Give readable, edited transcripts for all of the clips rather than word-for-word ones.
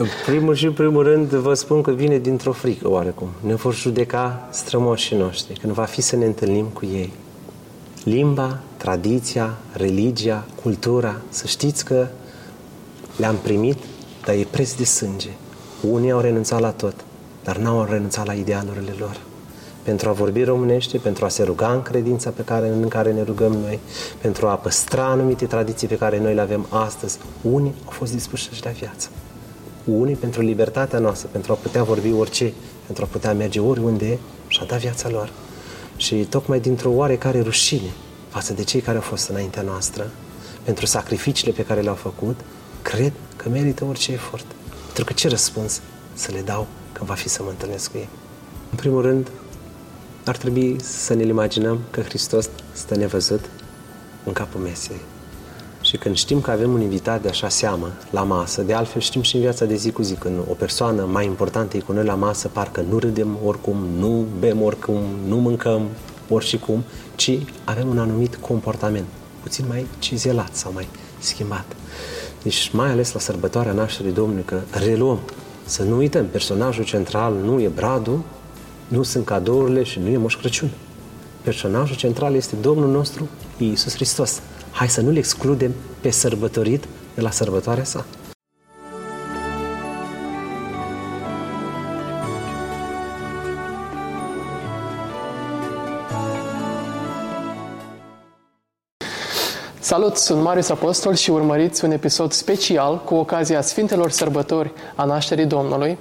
În primul și primul rând vă spun că vine dintr-o frică oarecum. Ne vor judeca strămoșii noștri când va fi să ne întâlnim cu ei. Limba, tradiția, religia, cultura, să știți că le-am primit, dar e preț de sânge. Unii au renunțat la tot, dar n-au renunțat la idealurile lor. Pentru a vorbi românește, pentru a se ruga în credința în care ne rugăm noi, pentru a păstra anumite tradiții pe care noi le avem astăzi, unii au fost dispuși să-și dea viață. Unii pentru libertatea noastră, pentru a putea vorbi orice, pentru a putea merge oriunde și a da viața lor. Și tocmai dintr-o oarecare rușine față de cei care au fost înaintea noastră, pentru sacrificiile pe care le-au făcut, cred că merită orice efort. Pentru că ce răspuns să le dau când va fi să mă întâlnesc cu ei? În primul rând, ar trebui să ne imaginăm că Hristos stă nevăzut în capul mesei. Și când știm că avem un invitat de așa seamă la masă, de altfel știm și în viața de zi cu zi, când o persoană mai importantă e cu noi la masă, parcă nu râdem oricum, nu bem oricum, nu mâncăm oricum, ci avem un anumit comportament, puțin mai cizelat sau mai schimbat. Deci mai ales la sărbătoarea nașterii Domnului, că reluăm, să nu uităm, personajul central nu e bradul, nu sunt cadourile și nu e Moș Crăciun. Personajul central este Domnul nostru, Iisus Hristos. Hai să nu-L excludem pe sărbătorit de la sărbătoarea sa. Salut, sunt Marius Apostol și urmăriți un episod special cu ocazia Sfintelor Sărbători a Nașterii Domnului.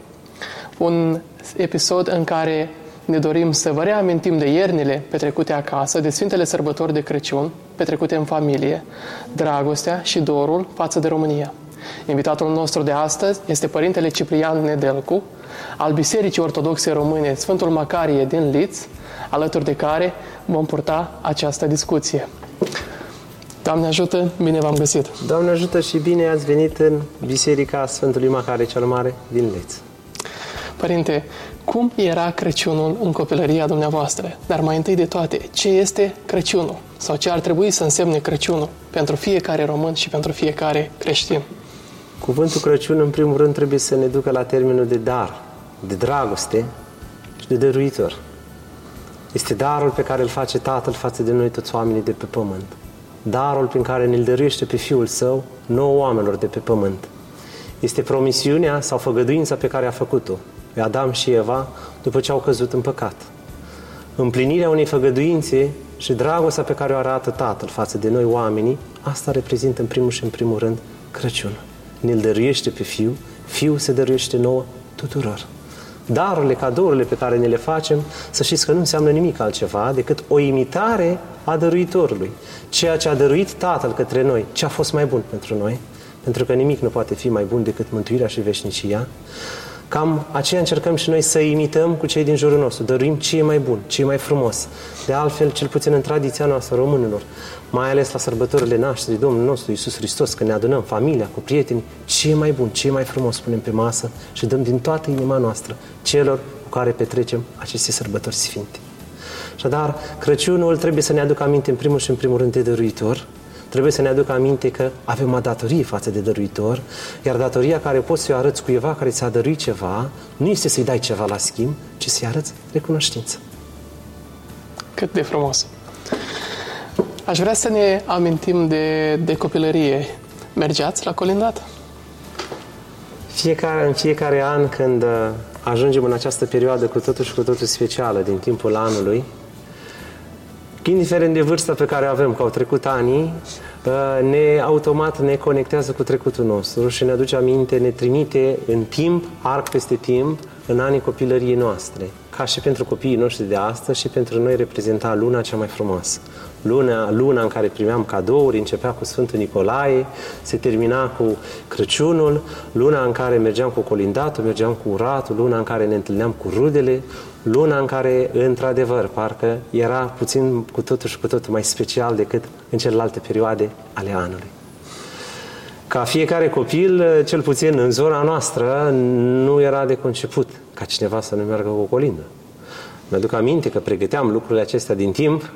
Un episod în care ne dorim să vă reamintim de iernile petrecute acasă, de Sfintele Sărbători de Crăciun, petrecute în familie, dragostea și dorul față de România. Invitatul nostru de astăzi este Părintele Ciprian Nedelcu, al Bisericii Ortodoxe Române Sfântul Macarie din Leeds, alături de care vom purta această discuție. Doamne ajută, bine v-am găsit! Doamne ajută și bine ați venit în Biserica Sfântului Macarie cel Mare din Leeds. Părinte, cum era Crăciunul în copilăria dumneavoastră? Dar mai întâi de toate, ce este Crăciunul? Sau ce ar trebui să însemne Crăciunul pentru fiecare român și pentru fiecare creștin? Cuvântul Crăciun, în primul rând, trebuie să ne ducă la termenul de dar, de dragoste și de dăruitor. Este darul pe care îl face Tatăl față de noi toți oamenii de pe pământ. Darul prin care ne-l dăruiește pe Fiul Său nouă oamenilor de pe pământ. Este promisiunea sau făgăduința pe care a făcut-o Adam și Eva după ce au căzut în păcat. Împlinirea unei făgăduințe și dragostea pe care o arată Tatăl față de noi oamenii, asta reprezintă în primul și în primul rând Crăciunul. Ne-l dăruiește pe Fiul, Fiul se dăruiește nouă tuturor. Darurile, cadourile pe care ne le facem, să știți că nu înseamnă nimic altceva decât o imitare a dăruitorului. Ceea ce a dăruit Tatăl către noi, ce a fost mai bun pentru noi, pentru că nimic nu poate fi mai bun decât mântuirea și veșnicia, cam aceea încercăm și noi să imităm cu cei din jurul nostru, dăruim ce e mai bun, ce e mai frumos. De altfel, cel puțin în tradiția noastră românilor, mai ales la sărbătorile nașterii Domnului nostru Iisus Hristos, când ne adunăm familia cu prietenii, ce e mai bun, ce e mai frumos punem pe masă și dăm din toată inima noastră celor cu care petrecem aceste sărbători sfinte. Așadar, Crăciunul trebuie să ne aducă aminte în primul și în primul rând de dăruitor. Trebuie să ne aducă aminte că avem o datorie față de dăruitor, iar datoria care poți să o arăți cuiva care ți-a dăruit ceva, nu este să-i dai ceva la schimb, ci să-i arăți recunoștință. Cât de frumos! Aș vrea să ne amintim de copilărie. Mergeați la colindat? În fiecare an, când ajungem în această perioadă cu totul specială din timpul anului, indiferent de vârsta pe care o avem, că au trecut anii, automat ne conectează cu trecutul nostru și ne aduce aminte, ne trimite în timp, arc peste timp, în anii copilăriei noastre. Ca și pentru copiii noștri de astăzi și pentru noi reprezenta luna cea mai frumoasă. Luna în care primeam cadouri, începea cu Sfântul Nicolae, se termina cu Crăciunul, luna în care mergeam cu colindatul, mergeam cu uratul, luna în care ne întâlneam cu rudele, luna în care, într-adevăr, parcă era puțin cu totul mai special decât în celelalte perioade ale anului. Ca fiecare copil, cel puțin în zona noastră, nu era de conceput ca cineva să nu meargă cu o colindă. Mi-aduc aminte că pregăteam lucrurile acestea din timp,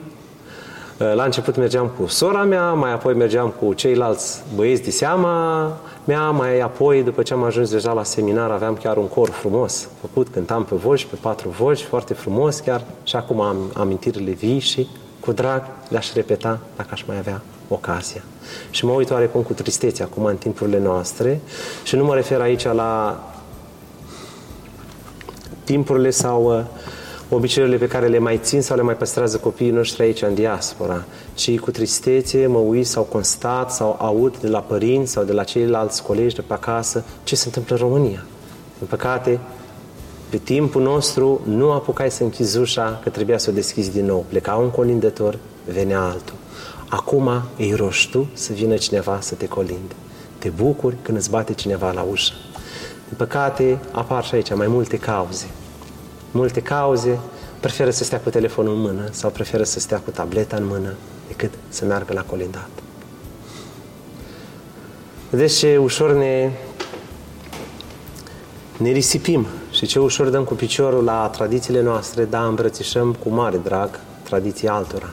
La început mergeam cu sora mea, mai apoi mergeam cu ceilalți băieți de seama mea, mai apoi, după ce am ajuns deja la seminar, aveam chiar un cor frumos făcut, cântam pe voci, pe 4 voci, foarte frumos chiar, și acum am amintirile vii și cu drag le-aș repeta dacă aș mai avea ocazia. Și mă uit oarecum cu tristețe acum în timpurile noastre și nu mă refer aici la timpurile sau obiceiurile pe care le mai țin sau le mai păstrează copiii noștri aici în diaspora, ci cu tristețe mă uit sau constat sau aud de la părinți sau de la ceilalți colegi de pe acasă ce se întâmplă în România. În păcate, pe timpul nostru nu apucai să închizi ușa, că trebuia să o deschizi din nou. Pleca un colindător, venea altul. Acum îi rogi tu să vină cineva să te colinde. Te bucuri când îți bate cineva la ușă. Din păcate, apar și aici mai multe cauze. Multe cauze, preferă să stea cu telefonul în mână sau preferă să stea cu tableta în mână decât să meargă la colindat. Vedeți ce ușor ne risipim și ce ușor dăm cu piciorul la tradițiile noastre, dar îmbrățișăm cu mare drag tradiții altora.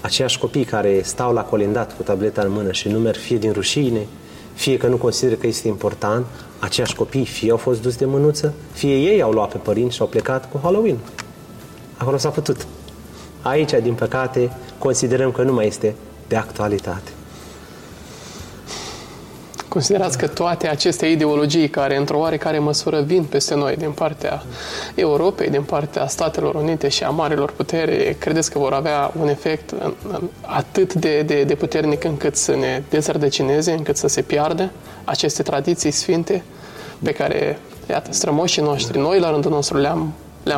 Aceiași copii care stau la colindat cu tableta în mână și nu merg fie din rușine, fie că nu consideră că este important, aceiași copii fie au fost dus de mânuță, fie ei au luat pe părinți și au plecat cu Halloween. Acolo s-a putut. Aici, din păcate, considerăm că nu mai este de actualitate. Considerați că toate aceste ideologii care, într-o oarecare măsură, vin peste noi din partea Europei, din partea Statelor Unite și a marilor putere, credeți că vor avea un efect atât de puternic încât să ne dezrădăcineze, încât să se piardă aceste tradiții sfinte pe care, iată, strămoșii noștri, noi la rândul nostru le-am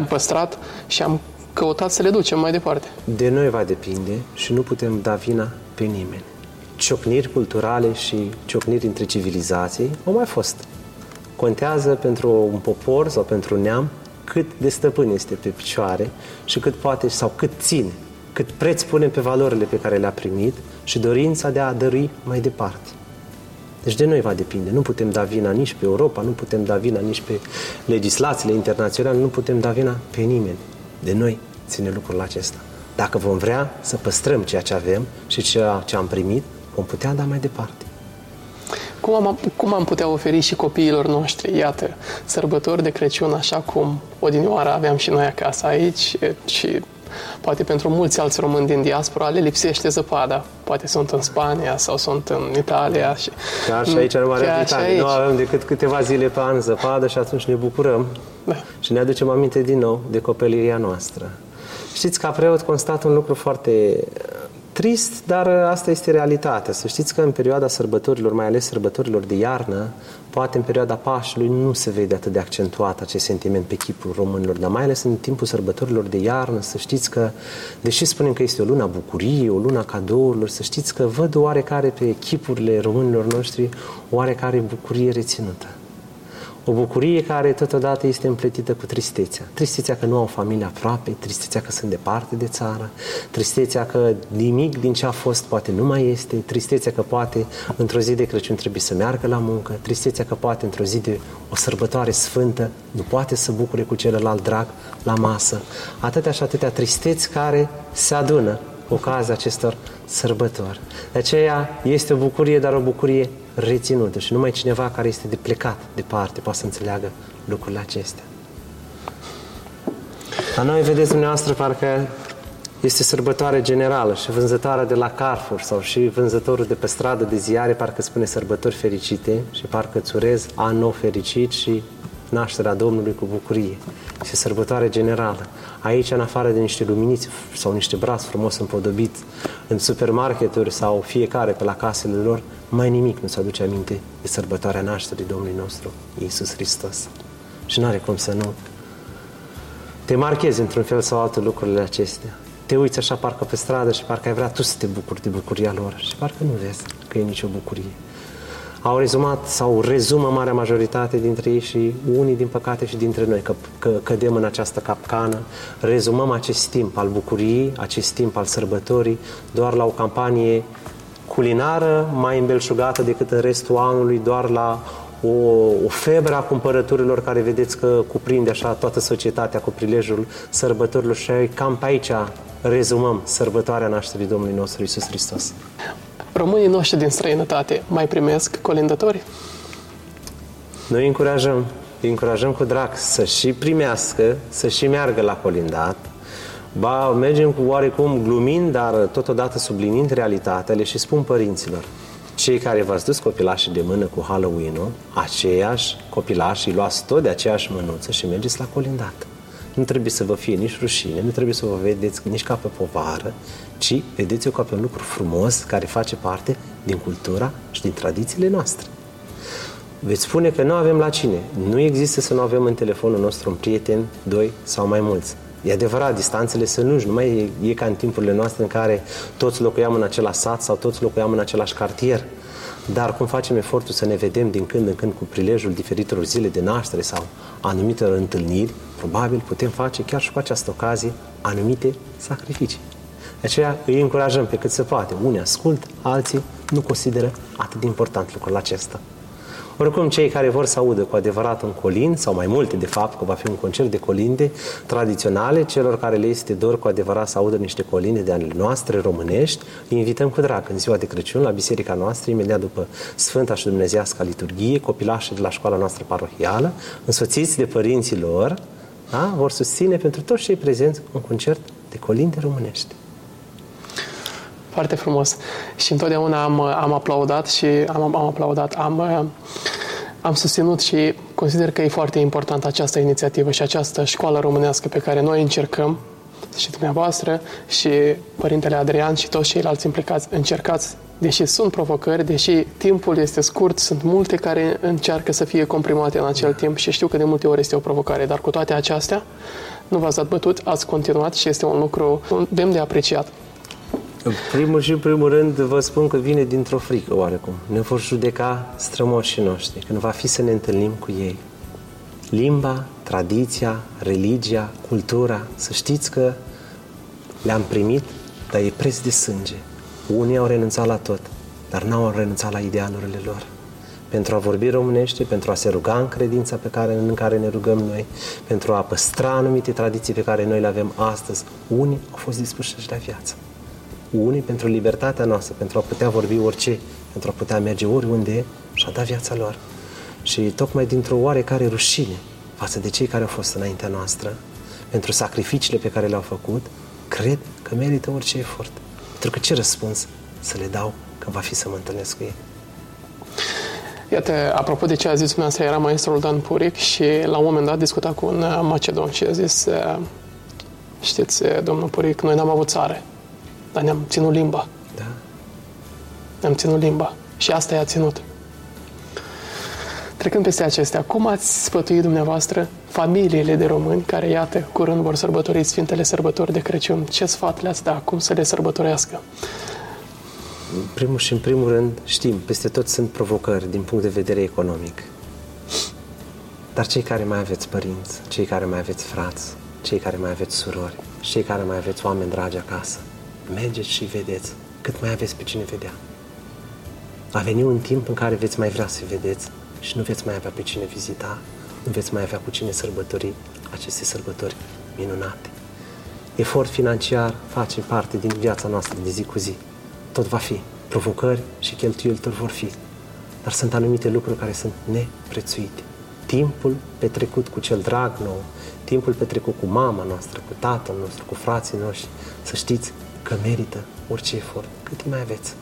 păstrat și am căutat să le ducem mai departe? De noi va depinde și nu putem da vina pe nimeni. Ciocniri culturale și ciocniri între civilizații au mai fost. Contează pentru un popor sau pentru un neam cât de stăpân este pe picioare și cât poate sau cât ține, cât preț pune pe valorile pe care le-a primit și dorința de a dărui mai departe. Deci de noi va depinde. Nu putem da vina nici pe Europa, nu putem da vina nici pe legislațiile internaționale, nu putem da vina pe nimeni. De noi ține lucrul acesta. Dacă vom vrea să păstrăm ceea ce avem și ceea ce am primit, vom putea da mai departe. Cum am putea oferi și copiilor noștri, iată, sărbători de Crăciun, așa cum odinioară aveam și noi acasă aici și poate pentru mulți alți români din diaspora le lipsește zăpada. Poate sunt în Spania sau sunt în Italia. Și... Chiar și aici, în Marea Britanie, nu avem decât câteva zile pe an zăpadă și atunci ne bucurăm și ne aducem aminte din nou de copilăria noastră. Știți, ca preot constat un lucru foarte trist, dar asta este realitatea. Să știți că în perioada sărbătorilor, mai ales sărbătorilor de iarnă, poate în perioada Paștelui nu se vede atât de accentuat acest sentiment pe chipul românilor, dar mai ales în timpul sărbătorilor de iarnă, să știți că, deși spunem că este o lună a bucuriei, o lună a cadourilor, să știți că văd oarecare pe chipurile românilor noștri oarecare bucurie reținută. O bucurie care totodată este împletită cu tristețea. Tristețea că nu au familie aproape, tristețea că sunt departe de țară, tristețea că nimic din ce a fost poate nu mai este, tristețea că poate într-o zi de Crăciun trebuie să meargă la muncă, tristețea că poate într-o zi de o sărbătoare sfântă nu poate să bucure cu celălalt drag la masă. Atâtea și atâtea tristeți care se adună cu ocazia acestor sărbători. De aceea este o bucurie, dar o bucurie reținută și numai cineva care este de plecat departe poate să înțeleagă lucrurile acestea. La noi, vedeți dumneavoastră, parcă este sărbătoare generală și vânzătoarea de la Carrefour sau și vânzătorul de pe stradă de ziare parcă spune sărbători fericite și parcă îți urez an nou fericit și nașterea Domnului cu bucurie. Este sărbătoare generală. Aici, în afară de niște luminițe sau niște brazi frumos împodobit în supermarketuri sau fiecare pe la casele lor, mai nimic nu se aduce aminte de sărbătoarea nașterii Domnului nostru, Iisus Hristos. Și n-are cum să nu te marchezi într-un fel sau altul lucrurile acestea. Te uiți așa parcă pe stradă și parcă ai vrea tu să te bucuri de bucuria lor și parcă nu vezi că e nicio bucurie. Au rezumat sau rezumă marea majoritate dintre ei și unii, din păcate, și dintre noi, că cădem în această capcană. Rezumăm acest timp al bucuriei, acest timp al sărbătorii, doar la o campanie culinară mai îmbelșugată decât în restul anului, doar la o febră a cumpărăturilor care vedeți că cuprinde așa toată societatea cu prilejul sărbătorilor și cam pe aici rezumăm sărbătoarea nașterii Domnului nostru Iisus Hristos. Românii noștri din străinătate mai primesc colindători? Noi încurajăm cu drag să și primească, să și meargă la colindat. Ba, mergem cu oarecum glumind, dar totodată sublinind realitatele și spun părinților: cei care v-ați dus copilașii de mână cu Halloween-ul, aceiași copilași îi luați tot de aceeași mânuță și mergeți la colindat. Nu trebuie să vă fie nici rușine, nu trebuie să vă vedeți nici ca pe povară, ci vedeți-o ca pe un lucru frumos care face parte din cultura și din tradițiile noastre. Veți spune că nu avem la cine. Nu există să nu avem în telefonul nostru un prieten, doi sau mai mulți. E adevărat, distanțele sunt lungi, nu mai e ca în timpurile noastre în care toți locuiam în același sat sau toți locuiam în același cartier. Dar cum facem efortul să ne vedem din când în când cu prilejul diferitelor zile de naștere sau anumitor întâlniri, probabil putem face chiar și cu această ocazie anumite sacrificii. De aceea îi încurajăm pe cât se poate. Unii ascult, alții nu consideră atât de important lucrul acesta. Oricum, cei care vor să audă cu adevărat un colind, sau mai multe, de fapt, că va fi un concert de colinde tradiționale, celor care le este dor cu adevărat să audă niște colinde de ale noastre românești, îi invităm cu drag în ziua de Crăciun la biserica noastră, imediat după Sfânta și Dumnezeiasca Liturghie, copilașii de la școala noastră parohială, însoțiți de părinții lor, da? Vor susține pentru toți cei prezenți un concert de colinde românești. Foarte frumos. Și întotdeauna am aplaudat și am susținut și consider că e foarte importantă această inițiativă și această școală românească pe care noi încercăm și dumneavoastră și Părintele Adrian și toți ceilalți implicați încercați, deși sunt provocări, deși timpul este scurt, sunt multe care încearcă să fie comprimate în acel timp și știu că de multe ori este o provocare, dar cu toate acestea nu v-ați dat bătut, ați continuat și este un lucru demn de apreciat. În primul și în primul rând vă spun că vine dintr-o frică oarecum. Ne vor judeca strămoșii noștri când va fi să ne întâlnim cu ei. Limba, tradiția, religia, cultura, să știți că le-am primit, dar e preț de sânge. Unii au renunțat la tot, dar n-au renunțat la idealurile lor. Pentru a vorbi românește, pentru a se ruga în credința în care ne rugăm noi, pentru a păstra anumite tradiții pe care noi le avem astăzi, unii au fost dispuși să-și dea viață. Unii pentru libertatea noastră, pentru a putea vorbi orice, pentru a putea merge oriunde și a da viața lor. Și tocmai dintr-o oarecare rușine față de cei care au fost înaintea noastră, pentru sacrificiile pe care le-au făcut, cred că merită orice efort. Pentru că ce răspuns să le dau când va fi să mă întâlnesc cu ei? Iată, apropo de ce a zis dumneavoastră, era maestrul Dan Puric și la un moment dat discuta cu un macedon și a zis: știți, domnul Puric, noi n-am avut țară. Dar ne-am ținut limba. Da. Ne-am ținut limba. Și asta i-a ținut. Trecând peste acestea, cum ați sfătuit dumneavoastră familiile de români care, iată, curând vor sărbători Sfintele Sărbători de Crăciun? Ce sfat le-ați da? Cum să le sărbătorească? În primul și în primul rând, știm, peste tot sunt provocări din punct de vedere economic. Dar cei care mai aveți părinți, cei care mai aveți frați, cei care mai aveți surori, cei care mai aveți oameni dragi acasă, mergeți și vedeți cât mai aveți pe cine vedea. Va veni un timp în care veți mai vrea să vedeți și nu veți mai avea pe cine vizita, nu veți mai avea cu cine sărbători aceste sărbători minunate. Efort financiar face parte din viața noastră de zi cu zi. Tot va fi. Provocări și cheltuieli tot vor fi. Dar sunt anumite lucruri care sunt neprețuite. Timpul petrecut cu cel drag nou, timpul petrecut cu mama noastră, cu tatăl nostru, cu frații noștri, să știți că merită orice efort, cât mai aveți.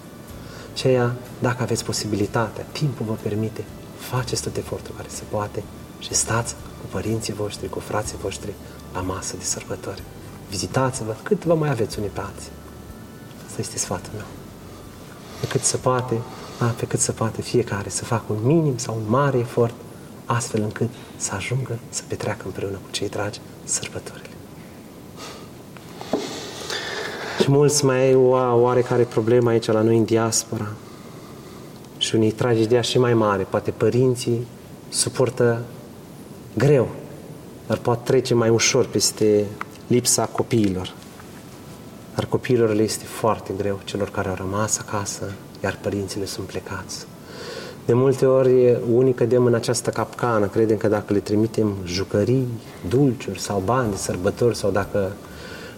Și aia, dacă aveți posibilitatea, timpul vă permite, faceți tot efortul care se poate și stați cu părinții voștri, cu frații voștri la masă de sărbători. Vizitați-vă cât vă mai aveți unii pe alții. Asta este sfatul meu. Pe cât se poate fiecare să facă un minim sau un mare efort, astfel încât să ajungă să petreacă împreună cu cei dragi sărbătorile. Și mulți mai au oarecare problemă aici la noi în diaspora și unii tragedia și mai mare. Poate părinții suportă greu, dar poate trece mai ușor peste lipsa copiilor. Dar copiilor le este foarte greu, celor care au rămas acasă, iar părinții le sunt plecați. De multe ori, unii cădem în această capcană, credem că dacă le trimitem jucării, dulciuri sau bani de sărbători sau dacă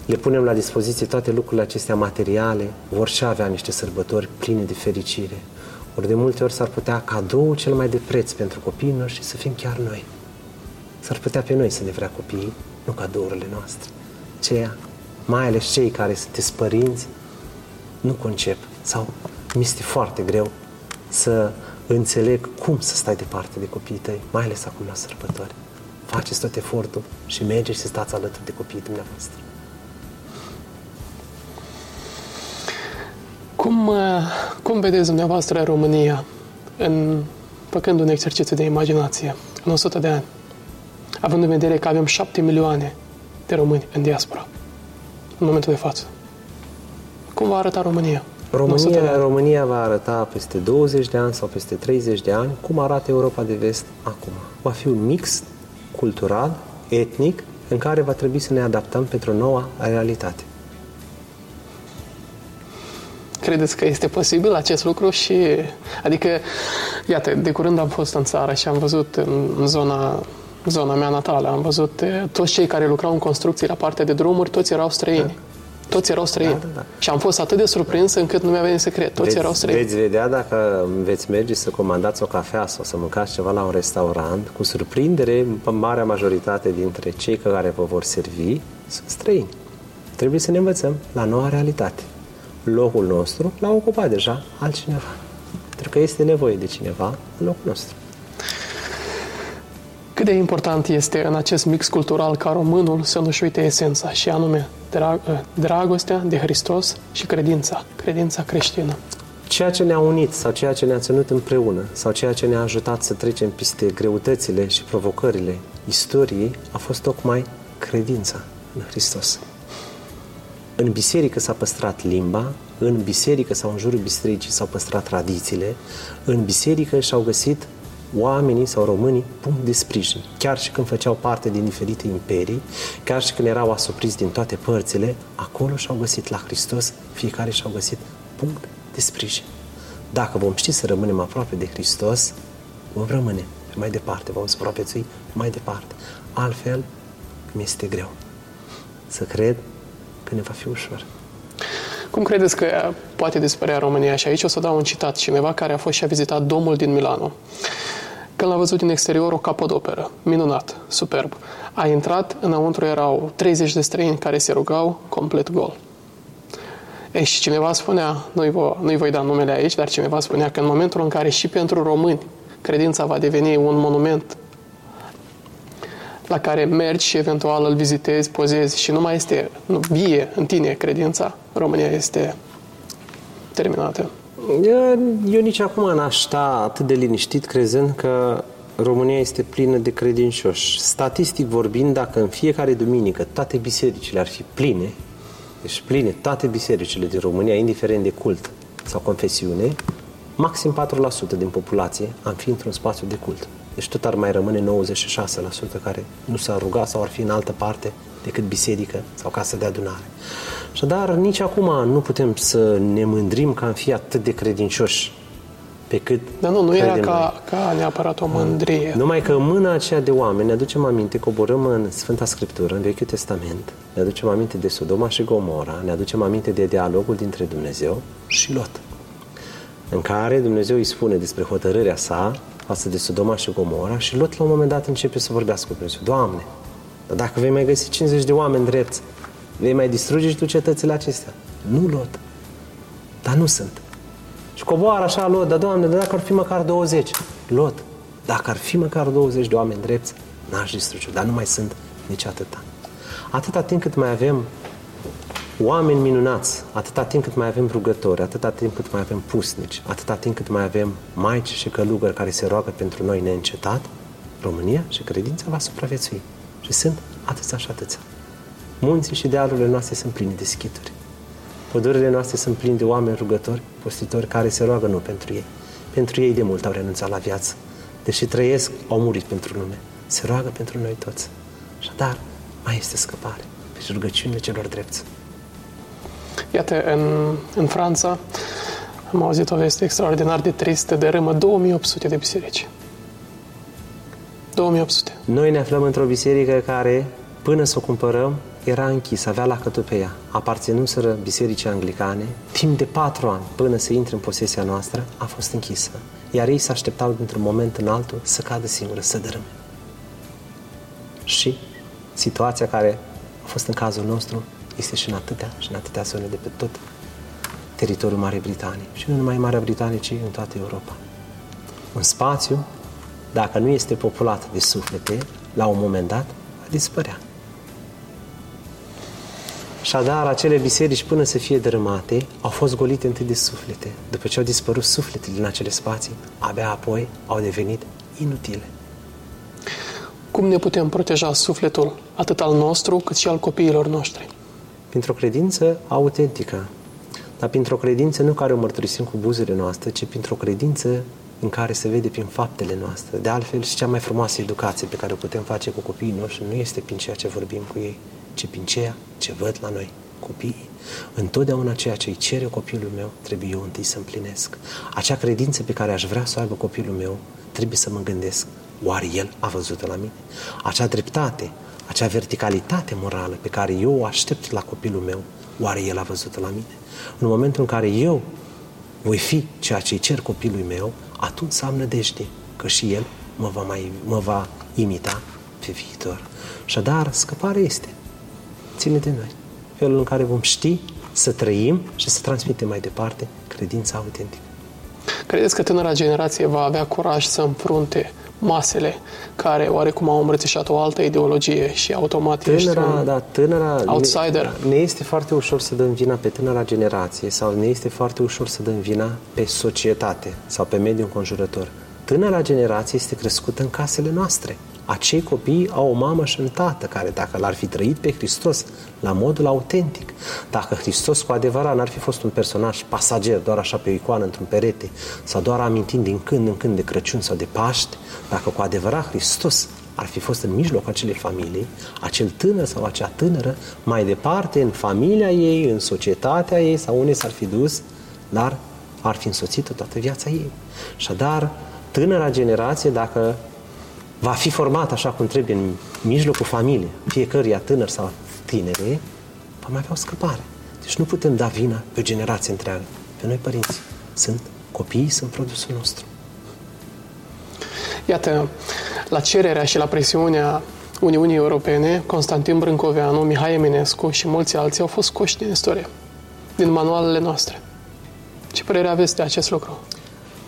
le punem la dispoziție toate lucrurile acestea materiale, vor și avea niște sărbători pline de fericire. Ori de multe ori s-ar putea cadoul cel mai de preț pentru copiii noștri să fim chiar noi. S-ar putea pe noi să ne vrea copiii, nu cadourile noastre. Ceea, mai ales cei care sunteți părinți, nu concep sau mi este foarte greu să înțeleg cum să stai departe de copiii tăi, mai ales acum la sărbători. Faceți tot efortul și mergeți și stați alături de copiii dumneavoastră. Cum vedeți dumneavoastră România făcând un exercițiu de imaginație în 100 de ani, având în vedere că avem 7 milioane de români în diaspora în momentul de față? Cum va arăta România? România va arăta peste 20 de ani sau peste 30 de ani cum arată Europa de Vest acum. Va fi un mix cultural, etnic, în care va trebui să ne adaptăm pentru noua realitate. Credeți că este posibil acest lucru? Adică, iată, de curând am fost în țară și am văzut în zona mea natală, am văzut toți cei care lucrau în construcții la partea de drumuri, toți erau străini. Da. Toți erau străini. Da. Și am fost atât de surprins încât nu mi-a venit să cred. Toți erau străini. Veți vedea dacă veți merge să comandați o cafea sau să mâncați ceva la un restaurant, cu surprindere, marea majoritate dintre cei care vă vor servi sunt străini. Trebuie să ne învățăm la noua realitate. Locul nostru l-a ocupat deja altcineva. Pentru că este nevoie de cineva în locul nostru. Cât de important este în acest mix cultural ca românul să nu-și uite esența, și anume dragostea de Hristos și credința creștină. Ceea ce ne-a unit sau ceea ce ne-a ținut împreună sau ceea ce ne-a ajutat să trecem peste greutățile și provocările istoriei a fost tocmai credința în Hristos. În biserică s-a păstrat limba, în biserică sau în jurul bisericii s-au păstrat tradițiile, în biserică și-au găsit oamenii sau românii punct de sprijin. Chiar și când făceau parte din diferite imperii, chiar și când erau asupriți din toate părțile, acolo și-au găsit la Hristos, fiecare și-au găsit punct de sprijin. Dacă vom ști să rămânem aproape de Hristos, vom rămâne mai departe, vom supraviețui mai departe. Altfel, mi-este greu să cred că ne va fi ușor. Cum credeți că poate dispărea România? Și aici o să dau un citat. Cineva care a fost și a vizitat Domul din Milano. Când l-a văzut din exterior, o capodoperă. Minunat, superb. A intrat, înăuntru erau 30 de străini care se rugau complet gol. Și cineva spunea, nu-i voi da numele aici, dar cineva spunea că în momentul în care și pentru români credința va deveni un monument la care mergi și eventual îl vizitezi, pozezi și nu mai este vie în tine credința, România este terminată. Eu nici acum n-aș sta atât de liniștit crezând că România este plină de credincioși. Statistic vorbind, dacă în fiecare duminică toate bisericile ar fi pline, deci pline toate bisericile din România, indiferent de cult sau confesiune, maxim 4% din populație am fi într-un spațiu de cult. Deci tot ar mai rămâne 96% care nu s-ar ruga sau ar fi în altă parte decât biserică sau casă de adunare. Așadar, nici acum nu putem să ne mândrim că am fi atât de credincioși pe cât... Dar nu era ca neapărat o mândrie. Numai că mâna aceea de oameni, ne aducem aminte, coborâm în Sfânta Scriptură, în Vechiul Testament, ne aducem aminte de Sodoma și Gomora, ne aducem aminte de dialogul dintre Dumnezeu și Lot, în care Dumnezeu îi spune despre hotărârea sa față de Sodoma și Gomora și Lot la un moment dat începe să vorbească cu Dumnezeu. Doamne, dar dacă vei mai găsi 50 de oameni drepți, vei mai distruge și tu cetățile acestea? Nu, Lot. Dar nu sunt. Și coboară așa Lot, dar Doamne, dacă ar fi măcar 20. Lot, dacă ar fi măcar 20 de oameni drepți, n-aș distruge, dar nu mai sunt nici atâta. Atâta timp cât mai avem oameni minunați, atâta timp cât mai avem rugători, atâta timp cât mai avem pusnici, atâta timp cât mai avem maici și călugări care se roagă pentru noi neîncetat, România și credința va supraviețui. Și sunt atâția și atâția. Munții și dealurile noastre sunt pline de schituri. Pădurile noastre sunt pline de oameni rugători, postitori, care se roagă nu pentru ei. Pentru ei de mult au renunțat la viață. Deși trăiesc, au murit pentru lume. Se roagă pentru noi toți. Așadar, mai este scăpare. Deci rugăciunile celor drepți. Iată, în Franța Am auzit o veste extraordinar de tristă, dărâmă 2800 de biserici. 2800. Noi ne aflăm într-o biserică care, până să o cumpărăm, era închisă, avea lacătul pe ea. Aparținuseră bisericii anglicane. Timp de 4 ani, până să intre în posesia noastră, a fost închisă. Iar ei se așteptau dintr-un moment în altul să cadă singură, să dărâme. Și situația care a fost în cazul nostru este și în atâtea, zone de pe tot teritoriul Marii Britanii. Și nu numai în Marea Britanie, ci în toată Europa. Un spațiu, dacă nu este populat de suflete, la un moment dat, a dispărea. Așadar, acele biserici, până să fie dărâmate, au fost golite întâi de suflete. După ce au dispărut sufletele din acele spații, abia apoi au devenit inutile. Cum ne putem proteja sufletul, atât al nostru, cât și al copiilor noștri? Printr-o credință autentică. Dar printr-o credință nu care o mărturisim cu buzele noastre, ci printr-o credință în care se vede prin faptele noastre. De altfel, și cea mai frumoasă educație pe care o putem face cu copiii noștri nu este prin ceea ce vorbim cu ei, ci prin ceea ce văd la noi copiii. Întotdeauna ceea ce îi cere copilul meu trebuie eu întâi să împlinesc. Acea credință pe care aș vrea să o aibă copilul meu trebuie să mă gândesc. Oare el a văzut-o la mine? Acea dreptate, acea verticalitate morală pe care eu o aștept la copilul meu, oare el a văzut-o la mine? În momentul în care eu voi fi ceea ce îi cer copilului meu, atunci să am nădejde că și el mă va imita pe viitor. Așadar, scăparea este. Ține de noi. Felul în care vom ști să trăim și să transmitem mai departe credința autentică. Credeți că tânăra generație va avea curaj să împrunte masele care oarecum au îmbrățișat o altă ideologie și automat tânăra outsider? Ne este foarte ușor să dăm vina pe tânăra generație sau ne este foarte ușor să dăm vina pe societate sau pe mediul înconjurător. Tânăra generație este crescută în casele noastre. Acei copii au o mamă și un tată care, dacă l-ar fi trăit pe Hristos la modul autentic, dacă Hristos cu adevărat n-ar fi fost un personaj pasager, doar așa pe o icoană într-un perete, sau doar amintind din când în când de Crăciun sau de Paște, dacă cu adevărat Hristos ar fi fost în mijlocul acelei familii, acel tânăr sau acea tânără, mai departe, în familia ei, în societatea ei, sau unde s-ar fi dus, dar ar fi însoțit-o toată viața ei. Așadar, tânăra generație, dacă va fi format așa cum trebuie în mijlocul familiei, fiecăruia tânăr sau tinere, va mai avea o scăpare. Deci nu putem da vina pe o generație întreagă. Pe noi părinți. Copiii sunt produsul nostru. Iată, la cererea și la presiunea Uniunii Europene, Constantin Brâncoveanu, Mihai Eminescu și mulți alții au fost scoși din istorie, din manualele noastre. Ce părere aveți de acest lucru?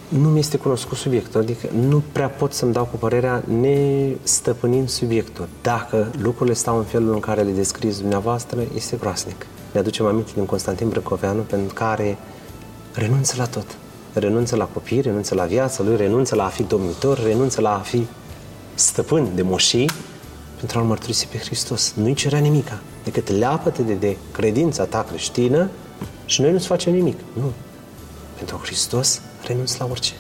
Nu mi-este cunoscut subiectul, adică nu prea pot să-mi dau cu părerea nestăpânind subiectul. Dacă lucrurile stau în felul în care le descrieți dumneavoastră, este groaznic. Ne aducem aminte din Constantin Brâncoveanu, pentru care renunță la tot. Renunță la copii, renunță la viața lui, renunță la a fi domnitor, renunță la a fi stăpân de moșii, pentru a-L mărturisi pe Hristos. Nu-i cerea nimica, decât leapă-te de credința ta creștină și noi nu-ți facem nimic. Nu. Pentru Hristos renunț la orice.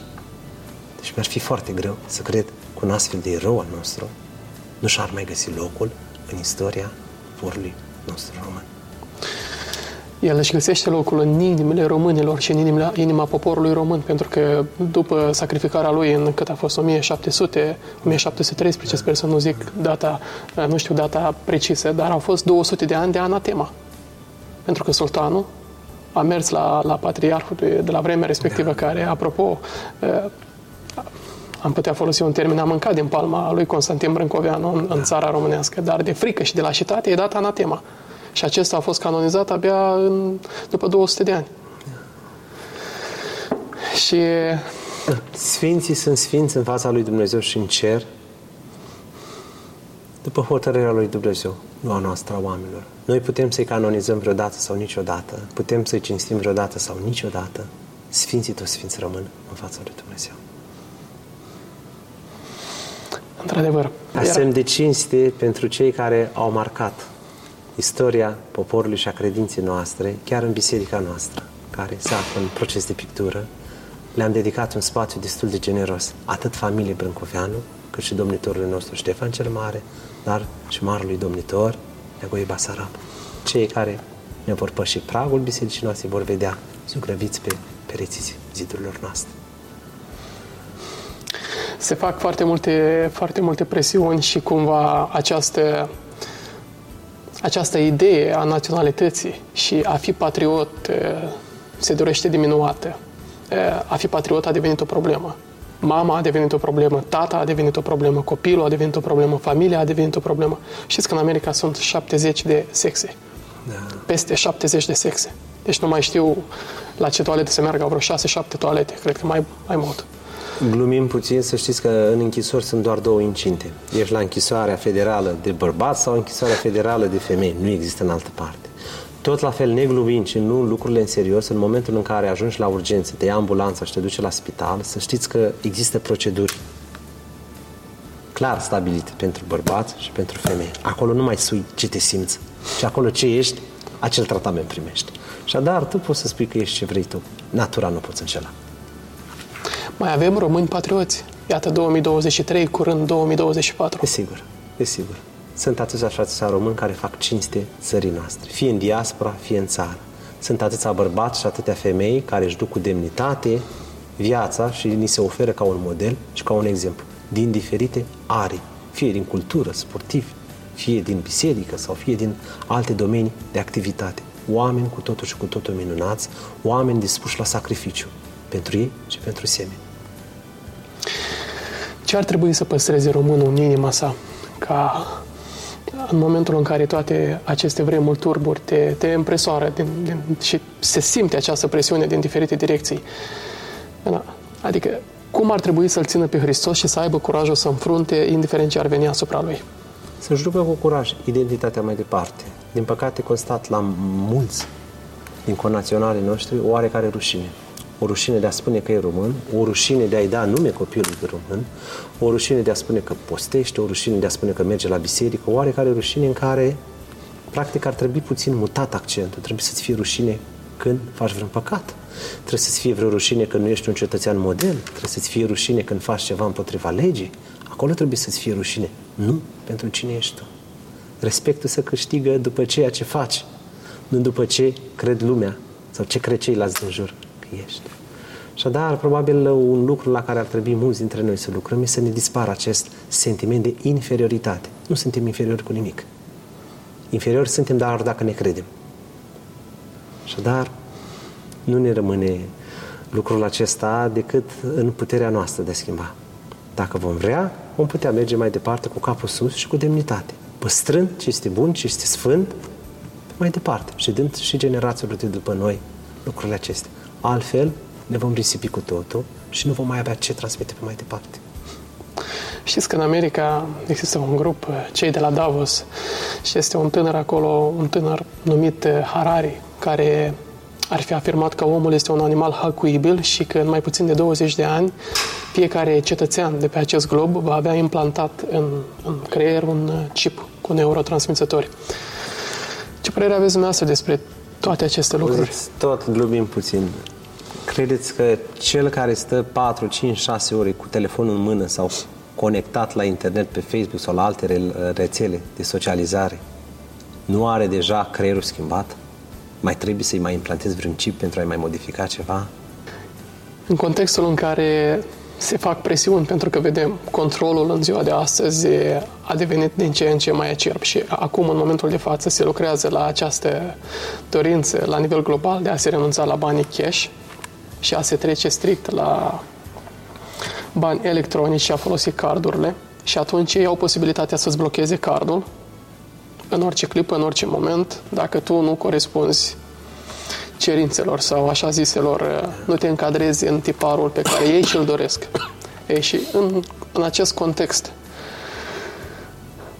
Deci mi-ar fi foarte greu să cred că un astfel de erou al nostru nu și-ar mai găsi locul în istoria poporului nostru român. El își găsește locul în inimile românilor și în inima poporului român, pentru că după sacrificarea lui în cât a fost 1700, 1713, sper să nu zic data, nu știu data precisă, dar au fost 200 de ani de anatema. Pentru că sultanul a mers la patriarhul de la vremea respectivă, care, apropo, am putea folosi un termen, a mâncat din palma lui Constantin Brâncoveanu în țara românească, dar de frică și de lașitate e dat anatema. Și acesta a fost canonizat abia după 200 de ani. Și sfinții sunt sfinți în fața lui Dumnezeu și în cer, după hotărârea lui Dumnezeu, nu a noastră, a oamenilor. Noi putem să-i canonizăm vreodată sau niciodată, putem să-i cinstim vreodată sau niciodată, sfinții toți sfinți rămân în fața lui Dumnezeu. Într-adevăr. Semn de cinste pentru cei care au marcat istoria poporului și a credinței noastre, chiar în biserica noastră, care se află în proces de pictură, le-am dedicat un spațiu destul de generos, atât familiei Brâncoveanu, cât și domnitorului nostru Ștefan cel Mare, dar și marelui domnitor Negoi Basarab. Cei care ne vor păși pragul bisericii noastre vor vedea zugrăviți pe pereții zidurilor noastre. Se fac foarte multe presiuni și cumva această idee a naționalității și a fi patriot se dorește diminuată. A fi patriot a devenit o problemă. Mama a devenit o problemă, tata a devenit o problemă, copilul a devenit o problemă, familia a devenit o problemă. Știți că în America sunt 70 de sexe. Da. Peste 70 de sexe. Deci nu mai știu la ce toalete se meargă, au vreo 6-7 toalete, cred că mai mult. Glumim puțin, să știți că în închisori sunt doar 2 incinte. Ești la închisoarea federală de bărbați sau închisoarea federală de femei. Nu există în altă parte. Tot la fel, neglumind și nu lucrurile în serios, în momentul în care ajungi la urgență, te ia ambulanța și te duce la spital, să știți că există proceduri clar stabilite pentru bărbați și pentru femei. Acolo nu mai sui ce te simți. Și acolo ce ești, acel tratament primești. Și dar tu poți să spui că ești ce vrei tu. Natura nu poți înșela. Mai avem români patrioți. Iată 2023, curând 2024. E sigur. Sunt atâția români care fac cinste țării noastre, fie în diaspora, fie în țară. Sunt atâția bărbați și atâtea femei care își duc cu demnitate viața și ni se oferă ca un model și ca un exemplu, din diferite arii, fie din cultură, sportiv, fie din biserică sau fie din alte domenii de activitate. Oameni cu totul și cu totul minunați, oameni dispuși la sacrificiu pentru ei și pentru semeni. Ce ar trebui să păstreze românul în inima sa ca în momentul în care toate aceste vremuri turburi te împresoară și se simte această presiune din diferite direcții? Adică, cum ar trebui să-L țină pe Hristos și să aibă curajul să înfrunte, indiferent ce ar veni asupra Lui? Să-și ducă cu curaj identitatea mai departe. Din păcate, constat la mulți din conaționalii noștri o oarecare rușine. O rușine de a spune că e român, o rușine de a-i da nume copilului de român, o rușine de a spune că postește, o rușine de a spune că merge la biserică, o oarecare rușine în care, practic, ar trebui puțin mutat accentul. Trebuie să-ți fie rușine când faci vreun păcat. Trebuie să-ți fie vreo rușine când nu ești un cetățean model. Trebuie să-ți fie rușine când faci ceva împotriva legii. Acolo trebuie să-ți fie rușine. Nu pentru cine ești tu. Respectul se câștigă după ceea ce faci, nu după ce cred lumea sau ce cred ceilalți din jur. Ești. Și dar, probabil, un lucru la care ar trebui mulți dintre noi să lucrăm este să ne dispară acest sentiment de inferioritate. Nu suntem inferiori cu nimic. Inferiori suntem, dar dacă ne credem. Și dar, nu ne rămâne lucrul acesta decât în puterea noastră de a schimba. Dacă vom vrea, vom putea merge mai departe cu capul sus și cu demnitate, păstrând ce este bun, ce este sfânt, mai departe și dând și generațiilor de după noi lucrurile acestea. Altfel, ne vom risipi cu totul și nu vom mai avea ce transmite pe mai departe. Știți că în America există un grup, cei de la Davos, și este un tânăr acolo, un tânăr numit Harari, care ar fi afirmat că omul este un animal hăcuibil și că în mai puțin de 20 de ani fiecare cetățean de pe acest glob va avea implantat în creier un chip cu neurotransmițători. Ce părere aveți dumneavoastră despre toate aceste lucruri? Tot glumim puțin. Credeți că cel care stă 4, 5, 6 ore cu telefonul în mână sau conectat la internet pe Facebook sau la alte rețele de socializare nu are deja creierul schimbat? Mai trebuie să-i mai implantezi vreun chip pentru a-i mai modifica ceva? În contextul în care se fac presiuni, pentru că vedem controlul în ziua de astăzi a devenit din ce în ce mai acerb și acum, în momentul de față, se lucrează la această dorință la nivel global de a se renunța la banii cash și a se trece strict la bani electronici și a folosi cardurile, și atunci ei au posibilitatea să-ți blocheze cardul în orice clipă, în orice moment, dacă tu nu corespunzi cerințelor sau așa ziselor, nu te încadrezi în tiparul pe care ei și-l doresc. Ei, și în acest context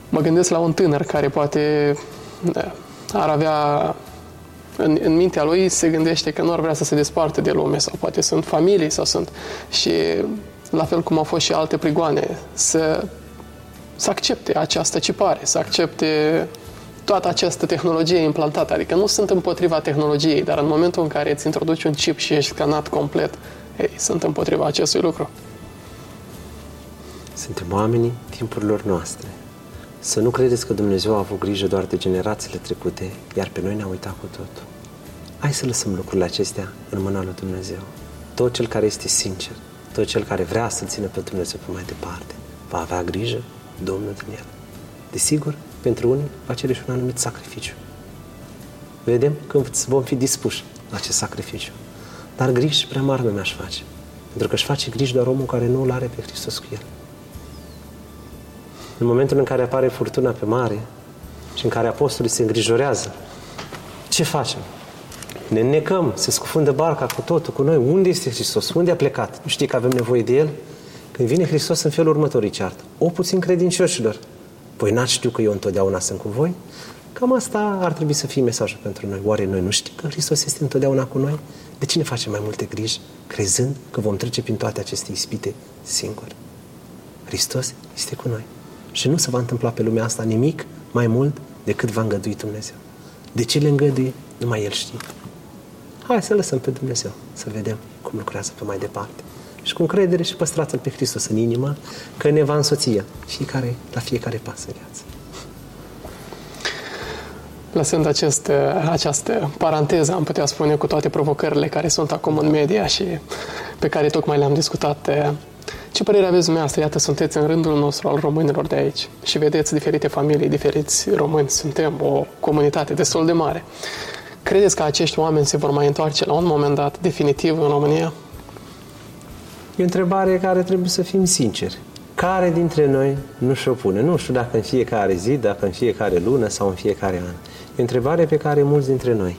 mă gândesc la un tânăr care poate ar avea în mintea lui, se gândește că nu ar vrea să se desparte de lume, sau poate sunt familii sau sunt, și la fel cum au fost și alte prigoane, să accepte această cipare, să accepte toată această tehnologie implantată. Adică nu sunt împotriva tehnologiei, dar în momentul în care îți introduci un chip și ești scanat complet, sunt împotriva acestui lucru. Suntem oamenii timpurilor noastre. Să nu credeți că Dumnezeu a avut grijă doar de generațiile trecute, iar pe noi ne-a uitat cu totul. Hai să lăsăm lucrurile acestea în mâna lui Dumnezeu. Tot cel care este sincer, tot cel care vrea să-L țină pe Dumnezeu pe mai departe, va avea grijă Domnul din el. Desigur, pentru unii va cere și un anumit sacrificiu. Vedem când vom fi dispuși la acest sacrificiu. Dar griji prea mari nu mi-aș face. Pentru că își face griji doar omul care nu îl are pe Hristos cu el. În momentul în care apare furtuna pe mare și în care apostolii se îngrijorează, ce facem? Ne înnecăm, se scufundă barca cu totul, cu noi. Unde este Hristos? Unde a plecat? Nu știi că avem nevoie de El? Când vine Hristos în felul următor, îi ceartă. O puțin credincioșilor. Voi n-ați știut că eu întotdeauna sunt cu voi? Cam asta ar trebui să fie mesajul pentru noi. Oare noi nu știm că Hristos este întotdeauna cu noi? De ce ne facem mai multe griji, crezând că vom trece prin toate aceste ispite singuri? Hristos este cu noi. Și nu se va întâmpla pe lumea asta nimic mai mult decât va îngădui Dumnezeu. De ce le îngăduie? Numai El știe. Hai să lăsăm pe Dumnezeu, să vedem cum lucrează pe mai departe. Și cu încredere și păstrați-L pe Hristos în inimă, că ne va însoția fiecare, la fiecare pas în viață. Lăsând această paranteză, am putea spune, cu toate provocările care sunt acum în media și pe care tocmai le-am discutat, ce părere aveți dumneavoastră? Iată, sunteți în rândul nostru al românilor de aici și vedeți diferite familii, diferiți români. Suntem o comunitate destul de mare. Credeți că acești oameni se vor mai întoarce la un moment dat definitiv în România? E o întrebare care trebuie să fim sinceri. Care dintre noi nu și-o pune? Nu știu dacă în fiecare zi, dacă în fiecare lună sau în fiecare an. E o întrebare pe care mulți dintre noi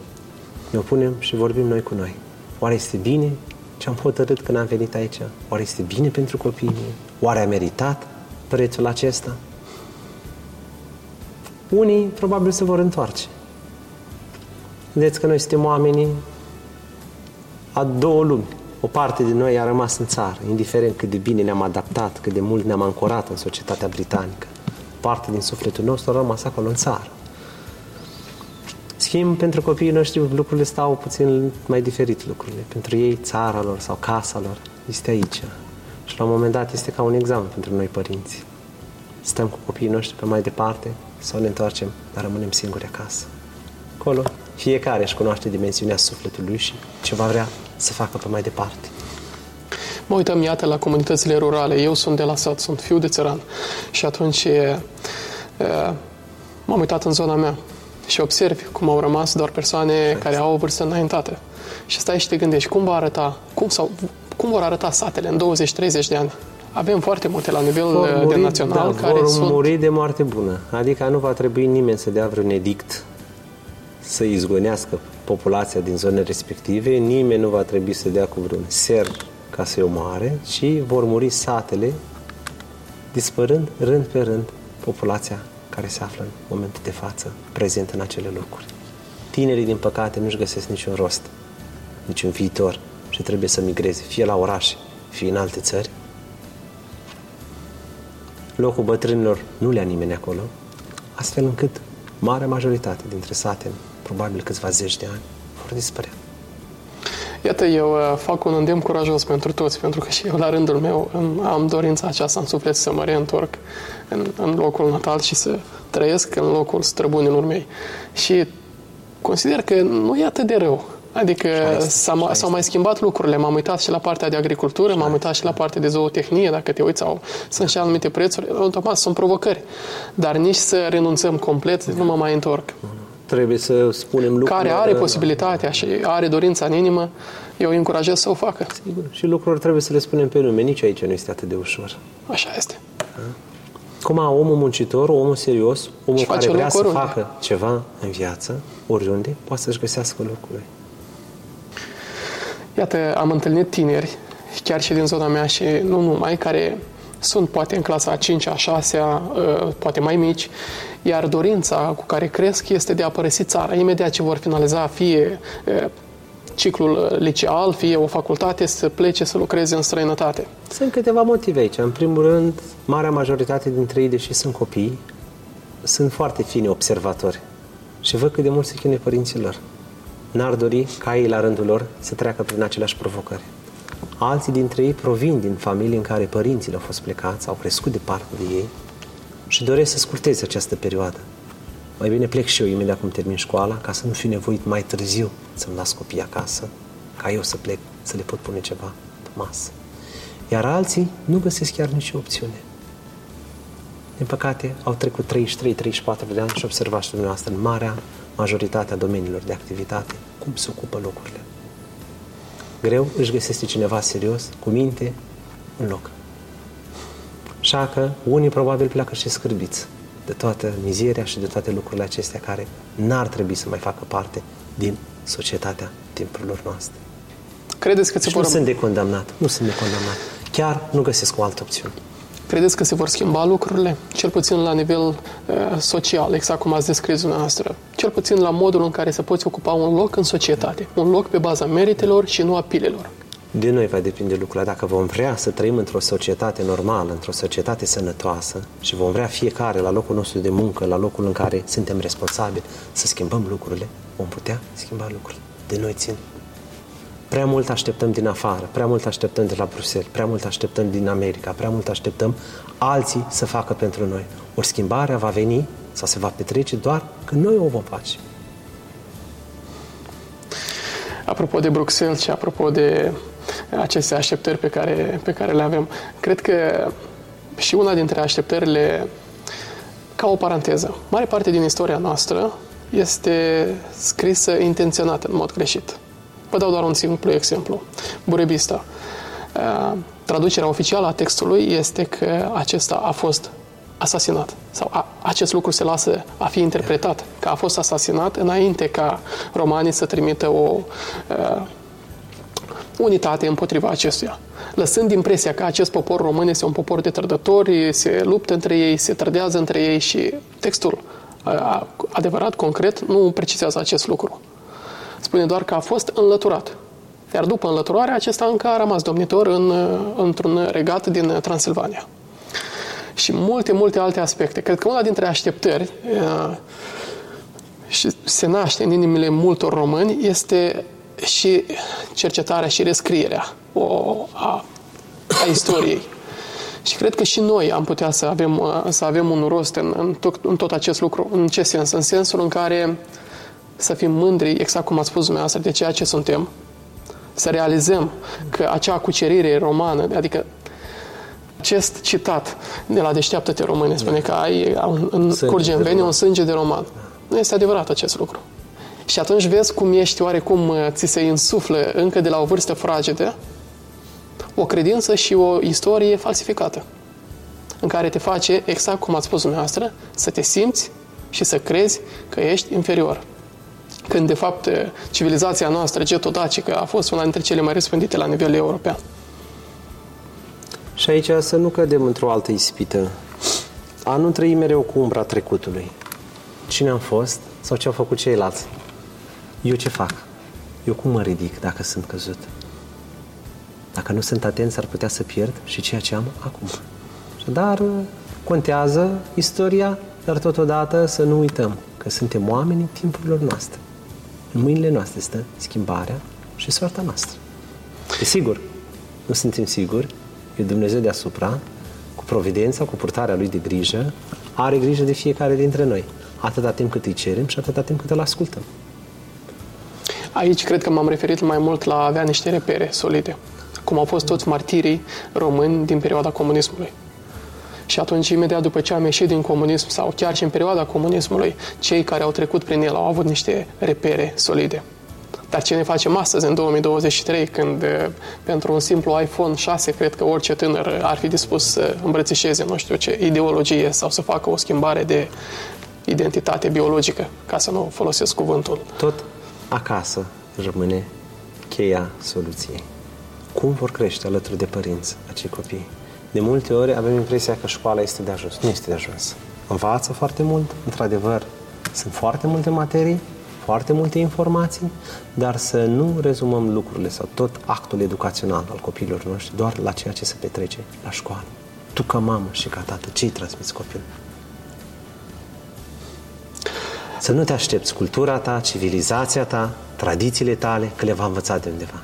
ne-o punem și vorbim noi cu noi. Oare este bine ce am hotărât când am venit aici? Oare este bine pentru copiii mei? Oare a meritat prețul acesta? Unii probabil se vor întoarce. Vedeți că noi suntem oamenii a două lumi. O parte din noi a rămas în țară, indiferent cât de bine ne-am adaptat, cât de mult ne-am ancorat în societatea britanică. Parte din sufletul nostru a rămas acolo în țară. Schimb, pentru copiii noștri lucrurile stau puțin mai diferit lucrurile. Pentru ei, țara lor sau casa lor este aici. Și la un moment dat este ca un examen pentru noi părinți. Stăm cu copiii noștri pe mai departe sau ne întoarcem, dar rămânem singuri acasă. Acolo fiecare își cunoaște dimensiunea sufletului și ce va vrea să facă pe mai departe. Mă uităm, iată, la comunitățile rurale. Eu sunt de la sat, sunt fiu de țăran. Și atunci m-am uitat în zona mea și observ cum au rămas doar persoane care au o vârstă înaintată. Și stai și te gândești cum va arăta, cum vor arăta satele în 20-30 de ani. Avem foarte multe la nivel de național care vor muri de moarte bună. Adică nu va trebui nimeni să dea vreun edict să izgonească populația din zonele respective, nimeni nu va trebui să dea cu vreun ser ca să-i omoare, ci vor muri satele, dispărând rând pe rând populația care se află în momentul de față, prezent în acele locuri. Tinerii, din păcate, nu-și găsesc niciun rost, niciun viitor și trebuie să migreze, fie la oraș, fie în alte țări. Locul bătrânilor nu le-a nimeni acolo, astfel încât marea majoritate dintre sate, probabil câțiva zeci de ani, vor dispărea. Iată, eu fac un îndemn curajos pentru toți, pentru că și eu, la rândul meu, am dorința aceasta în suflet să mă reîntorc în locul natal și să trăiesc în locul străbunilor mei. Și consider că nu e atât de rău. Adică s-au mai schimbat lucrurile. M-am uitat și la partea de agricultură, m-am uitat și la partea de zootehnie, dacă te uiți, sunt și anumite prețuri. Automat, sunt provocări. Dar nici să renunțăm complet, nu mă mai întorc. Trebuie să spunem lucrurile. Care are posibilitatea și are dorința în inimă, eu îi încurajez să o facă. Sigur. Și lucrurile trebuie să le spunem pe nume. Nici aici nu este atât de ușor. Așa este. Cum a omul muncitor, omul serios, omul care vrea să facă ceva în viață, oriunde, poate să-și găsească lucrurile. Iată, am întâlnit tineri, chiar și din zona mea și nu numai, care sunt poate în clasa a 5-a, a 6-a, poate mai mici, iar dorința cu care cresc este de a părăsi țara. Imediat ce vor finaliza fie ciclul liceal, fie o facultate, să plece să lucreze în străinătate. Sunt câteva motive aici. În primul rând, marea majoritate dintre ei, deși sunt copii, sunt foarte fini observatori și văd cât de mult se chinuie părinții lor. N-ar dori ca ei, la rândul lor, să treacă prin aceleași provocări. Alții dintre ei provin din familii în care părinții le-au fost plecați, au crescut departe de ei și doresc să scurteze această perioadă. Mai bine plec și eu imediat cum termin școala, ca să nu fiu nevoit mai târziu să-mi las copiii acasă, ca eu să plec să le pot pune ceva pe masă. Iar alții nu găsesc chiar nicio opțiune. Din păcate, au trecut 33-34 de ani și observați dumneavoastră în marea majoritatea domeniilor de activitate cum se ocupă locurile. Greu își găsește cineva serios, cu minte, în loc. Așa că unii probabil pleacă și scârbiți de toată mizeria și de toate lucrurile acestea care n-ar trebui să mai facă parte din societatea timpurilor noastre. Credeți că nu sunt de condamnat, nu sunt de condamnat. Chiar nu găsesc o altă opțiune. Credeți că se vor schimba lucrurile? Cel puțin la nivel social, exact cum ați descris dumneavoastră. Cel puțin la modul în care să poți ocupa un loc în societate. Un loc pe baza meritelor și nu a pilelor. De noi va depinde lucrurile. Dacă vom vrea să trăim într-o societate normală, într-o societate sănătoasă și vom vrea fiecare la locul nostru de muncă, la locul în care suntem responsabili, să schimbăm lucrurile, vom putea schimba lucrurile. De noi țin. Prea mult așteptăm din afară, prea mult așteptăm de la Bruxelles, prea mult așteptăm din America, prea mult așteptăm alții să facă pentru noi. Ori schimbarea va veni sau se va petrece doar când noi o vom face. Apropo de Bruxelles și apropo de aceste așteptări pe care le avem, cred că și una dintre așteptările, ca o paranteză, mare parte din istoria noastră este scrisă intenționat în mod greșit. Vă dau doar un simplu exemplu. Burebista. Traducerea oficială a textului este că acesta a fost asasinat. Sau acest lucru se lasă a fi interpretat că a fost asasinat înainte ca romanii să trimită o unitate împotriva acestuia. Lăsând impresia că acest popor român este un popor de trădători, se luptă între ei, se trădează între ei și textul adevărat, concret, nu precizează acest lucru. Spune doar că a fost înlăturat. Iar după înlăturare, acesta încă a rămas domnitor într-un regat din Transilvania. Și multe, multe alte aspecte. Cred că una dintre așteptări și se naște în inimile multor români este și cercetarea și rescrierea a istoriei. Și cred că și noi am putea să avem un rost în tot acest lucru. În ce sens? În sensul în care să fim mândri, exact cum a spus dumneavoastră, de ceea ce suntem, să realizăm că acea cucerire romană, adică acest citat de la Deșteaptă-te române, spune că ai curge în vene un sânge de roman. Nu este adevărat acest lucru. Și atunci vezi cum ești, oarecum ți se insuflă încă de la o vârstă fragedă o credință și o istorie falsificată, în care te face, exact cum ați spus dumneavoastră, să te simți și să crezi că ești inferior. Când, de fapt, civilizația noastră getodacică a fost una dintre cele mai răspândite la nivel european. Și aici să nu cădem într-o altă ispită. A nu trăi mereu cu umbra trecutului. Cine am fost sau ce au făcut ceilalți? Eu ce fac? Eu cum mă ridic dacă sunt căzut? Dacă nu sunt atent, ar putea să pierd și ceea ce am acum. Dar contează istoria, dar totodată să nu uităm că suntem oameni în timpurilor noastre. În mâinile noastre stă schimbarea și soarta noastră. E sigur, nu suntem siguri, e Dumnezeu deasupra, cu providența, cu purtarea Lui de grijă, are grijă de fiecare dintre noi, atâta timp cât îi cerem și atâta timp cât îl ascultăm. Aici cred că m-am referit mai mult la a avea niște repere solide, cum au fost toți martirii români din perioada comunismului. Și atunci, imediat după ce am ieșit din comunism, sau chiar și în perioada comunismului, cei care au trecut prin el au avut niște repere solide. Dar ce ne facem astăzi, în 2023, când pentru un simplu iPhone 6, cred că orice tânăr ar fi dispus să îmbrățișeze, nu știu ce, ideologie sau să facă o schimbare de identitate biologică, ca să nu folosesc cuvântul. Tot acasă rămâne cheia soluției. Cum vor crește alături de părinți acei copii? De multe ori avem impresia că școala este de ajuns. Nu este de ajuns. Învață foarte mult, într-adevăr, sunt foarte multe materii, foarte multe informații, dar să nu rezumăm lucrurile sau tot actul educațional al copiilor noștri doar la ceea ce se petrece la școală. Tu ca mamă și ca tată, ce-i transmiți copilul? Să nu te aștepți cultura ta, civilizația ta, tradițiile tale, că le va învăța de undeva.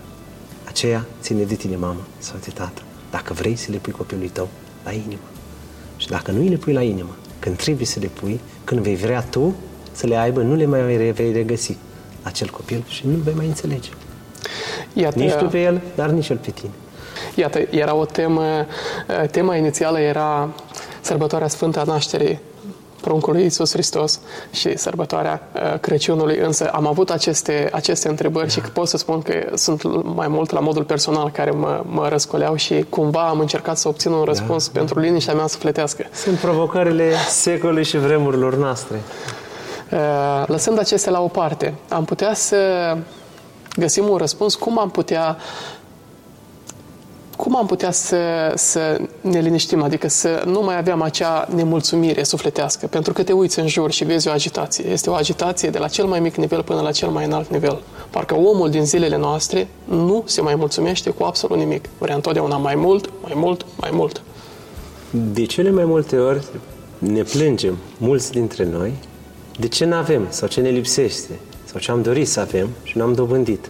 Aceea ține de tine, mamă sau de tată. Dacă vrei să le pui copilului tău la inimă. Și dacă nu îi le pui la inimă, când trebuie să le pui, când vei vrea tu să le aibă, nu le mai vei regăsi acel copil și nu vei mai înțelege. Iată, nici tu pe el, dar nici el pe tine. Iată, era o temă, tema inițială era sărbătoarea sfântă a nașterii pruncului Iisus Hristos și sărbătoarea Crăciunului, însă am avut aceste întrebări și pot să spun că sunt mai mult la modul personal care mă răscoleau și cumva am încercat să obțin un răspuns pentru liniștea mea sufletească. Sunt provocările secolului și vremurilor noastre. Lăsând acestea la o parte, am putea să găsim un răspuns cum am putea să ne liniștim, adică să nu mai aveam acea nemulțumire sufletească, pentru că te uiți în jur și vezi o agitație. Este o agitație de la cel mai mic nivel până la cel mai înalt nivel. Parcă omul din zilele noastre nu se mai mulțumește cu absolut nimic. Vrea întotdeauna mai mult, mai mult, mai mult. De cele mai multe ori ne plângem, mulți dintre noi, de ce n-avem sau ce ne lipsește sau ce am dorit să avem și n-am dobândit.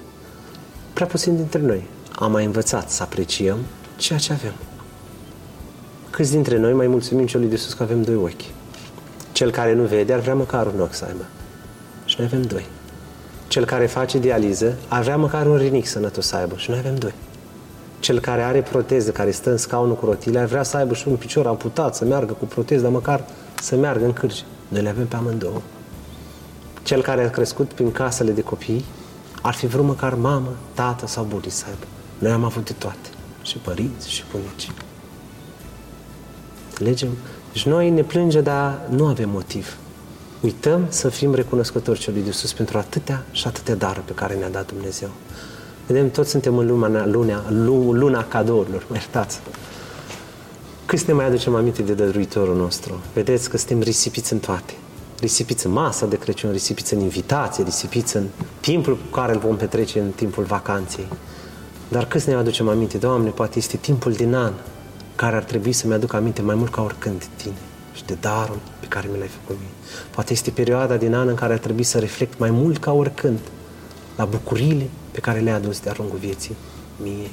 Prea puțin dintre noi am mai învățat să apreciem ceea ce avem. Câți dintre noi mai mulțumim celui de sus că avem doi ochi? Cel care nu vede ar vrea măcar un ochi să aibă. Și noi avem doi. Cel care face dializă ar vrea măcar un rinic sănătos să aibă. Și noi avem doi. Cel care are proteză, care stă în scaunul cu rotile, ar vrea să aibă și un picior amputat, să meargă cu proteză, dar măcar să meargă în cârci. Noi le avem pe amândouă. Cel care a crescut prin casele de copii ar fi vrut măcar mamă, tată sau bunici să aibă. Noi am avut de toate. Și părinți, și bunici. Înțelegem? Deci noi ne plângem, dar nu avem motiv. Uităm să fim recunoscători celui de sus pentru atâtea și atâtea daruri pe care ne-a dat Dumnezeu. Vedem, toți suntem în luna cadourilor, mă iertați. Cât ne mai aducem aminte de dăruitorul nostru? Vedeți că suntem risipiți în toate. Risipiți în masa de Crăciun, risipiți în invitație, risipiți în timpul pe care îl vom petrece în timpul vacanței. Dar cât ne aducem aminte, Doamne, poate este timpul din an care ar trebui să-mi aduc aminte mai mult ca oricând de Tine și de darul pe care mi l-ai făcut mie. Poate este perioada din an în care ar trebui să reflect mai mult ca oricând la bucuriile pe care le-ai adus de-a lungul vieții mie.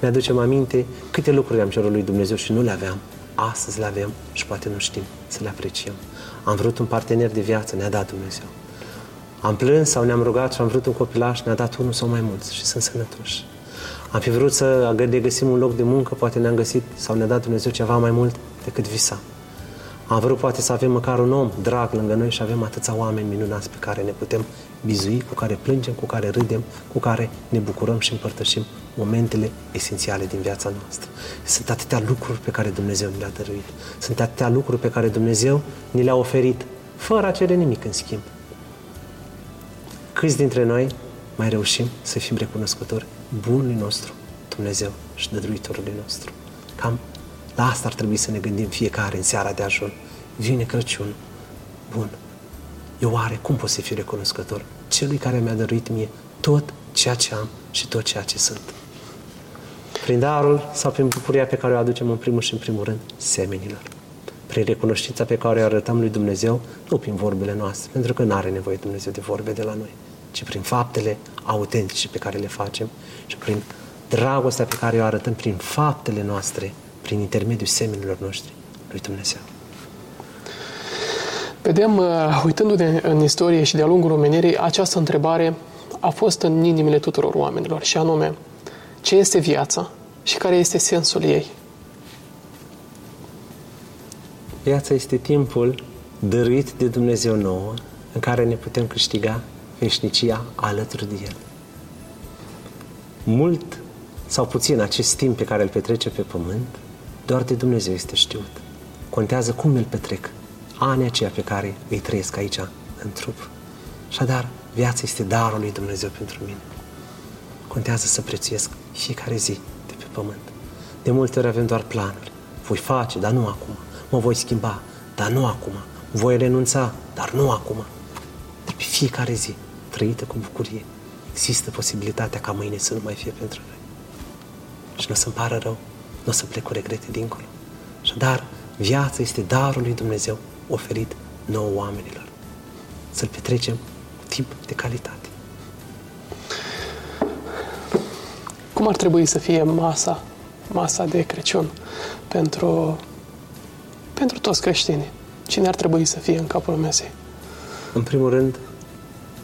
Ne aducem aminte câte lucruri am cerut lui Dumnezeu și nu le aveam. Astăzi le avem și poate nu știm să le apreciem. Am vrut un partener de viață, ne-a dat Dumnezeu. Am plâns sau ne-am rugat și am vrut un copilaș, ne-a dat unul sau mai mulți și sunt sănătoși. Am fi vrut să găsim un loc de muncă, poate ne-am găsit sau ne-a dat Dumnezeu ceva mai mult decât visam. Am vrut poate să avem măcar un om drag lângă noi și avem atâția oameni minunați pe care ne putem bizui, cu care plângem, cu care râdem, cu care ne bucurăm și împărtășim momentele esențiale din viața noastră. Sunt atâtea lucruri pe care Dumnezeu ne le-a dăruit. Sunt atâtea lucruri pe care Dumnezeu ne le-a oferit, fără a cere nimic în schimb. Câți dintre noi mai reușim să fim recunoscători bunului nostru, Dumnezeu și dăruitorului nostru? Cam la asta ar trebui să ne gândim fiecare în seara de ajun. Vine Crăciun, bun. Eu oare cum pot să fiu recunoscător celui care mi-a dăruit mie tot ceea ce am și tot ceea ce sunt? Prin darul sau prin bucuria pe care o aducem în primul și în primul rând semenilor. Prin recunoștința pe care o arătăm lui Dumnezeu, nu prin vorbele noastre, pentru că nu are nevoie Dumnezeu de vorbe de la noi, ci prin faptele autentice pe care le facem și prin dragostea pe care o arătăm prin faptele noastre, prin intermediul seminilor noștri lui Dumnezeu. Vedem, uitându-ne în istorie și de-a lungul omenirii, această întrebare a fost în inimile tuturor oamenilor, și anume, ce este viața și care este sensul ei? Viața este timpul dăruit de Dumnezeu nouă, în care ne putem câștiga veșnicia alături de El. Mult sau puțin acest timp pe care îl petrece pe pământ, doar de Dumnezeu este știut. Contează cum îl petrec, anii aceia pe care îi trăiesc aici, în trup. Așadar, viața este darul lui Dumnezeu pentru mine. Contează să prețuiesc fiecare zi de pe pământ. De multe ori avem doar planuri. Voi face, dar nu acum. Mă voi schimba, dar nu acum. Voi renunța, dar nu acum. Trebuie fiecare zi trăită cu bucurie. Există posibilitatea ca mâine să nu mai fie pentru noi. Și nu o să-mi pară rău, nu o să plec cu regrete dincolo. Așadar, viața este darul lui Dumnezeu oferit nouă oamenilor. Să-l petrecem timp de calitate. Cum ar trebui să fie masa de Crăciun pentru toți creștinii? Cine ar trebui să fie în capul mesei? În primul rând,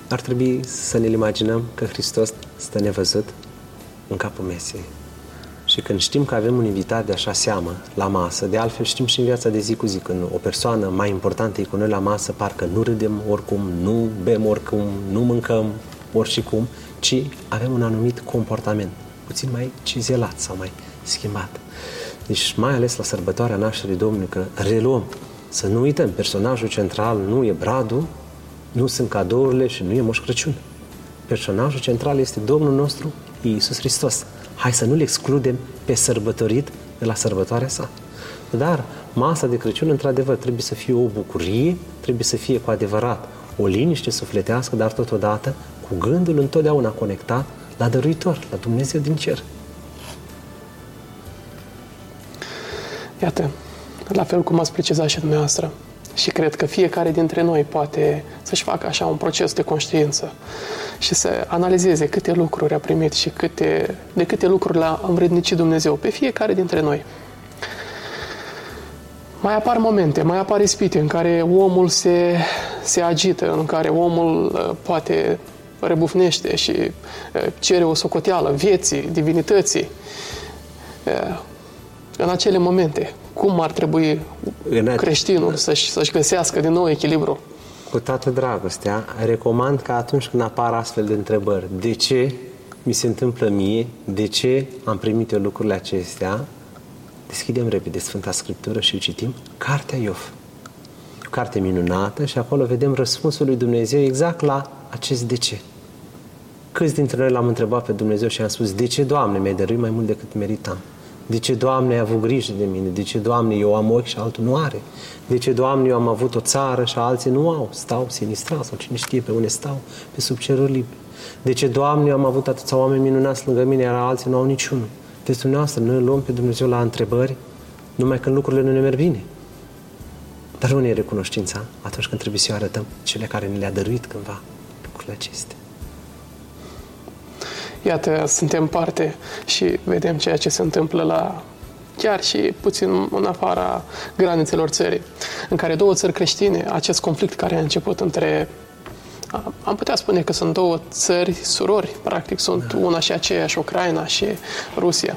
ar trebui să ne imaginăm că Hristos stă nevăzut în capul mesei. Și când știm că avem un invitat de așa seamă la masă, de altfel știm și în viața de zi cu zi, când o persoană mai importantă e cu noi la masă, parcă nu râdem oricum, nu bem oricum, nu mâncăm oricum, ci avem un anumit comportament, puțin mai cizelat sau mai schimbat. Deci mai ales la sărbătoarea nașterii Domnului, că reluăm, să nu uităm, personajul central nu e bradul, nu sunt cadourile și nu e Moș Crăciun. Personajul central este Domnul nostru, Iisus Hristos. Hai să nu-L excludem pe sărbătorit de la sărbătoarea sa. Dar masa de Crăciun, într-adevăr, trebuie să fie o bucurie, trebuie să fie cu adevărat o liniște sufletească, dar totodată cu gândul întotdeauna conectat la Dăruitor, la Dumnezeu din cer. Iată, la fel cum ați precizat și dumneavoastră, și cred că fiecare dintre noi poate să-și facă așa un proces de conștiință și să analizeze câte lucruri a primit și de câte lucruri l-a învrednicit Dumnezeu pe fiecare dintre noi. Mai apar momente, mai apar ispite în care omul se agită, în care omul poate rebufnește și cere o socoteală vieții, divinității. În acele momente, cum ar trebui creștinul să-și găsească din nou echilibru? Cu toată dragostea, recomand că atunci când apar astfel de întrebări, de ce mi se întâmplă mie, de ce am primit eu lucrurile acestea, deschidem repede Sfânta Scriptură și citim Cartea Iov. O carte minunată și acolo vedem răspunsul lui Dumnezeu exact la acest de ce. Câți dintre noi l-am întrebat pe Dumnezeu și am spus, de ce, Doamne, mi-ai dăruit mai mult decât meritam? De ce, Doamne, ai avut grijă de mine? De ce, Doamne, eu am ochi și altul nu are? De ce, Doamne, eu am avut o țară și alții nu au? Stau sinistra sau cine știe pe unde stau, pe sub cerul liber. De ce, Doamne, eu am avut atâția oameni minunați lângă mine, iar alții nu au niciunul? Deci, dumneavoastră, noi luăm pe Dumnezeu la întrebări numai când lucrurile nu ne merg bine. Dar unde e recunoștința atunci când trebuie să o arătăm cele care ne le-a dăruit cândva lucrurile acestea? Iată, suntem parte și vedem ceea ce se întâmplă chiar și puțin în afara granițelor țării, în care două țări creștine, acest conflict care a început între, am putea spune că sunt două țări surori, practic sunt una și aceeași, Ucraina și Rusia.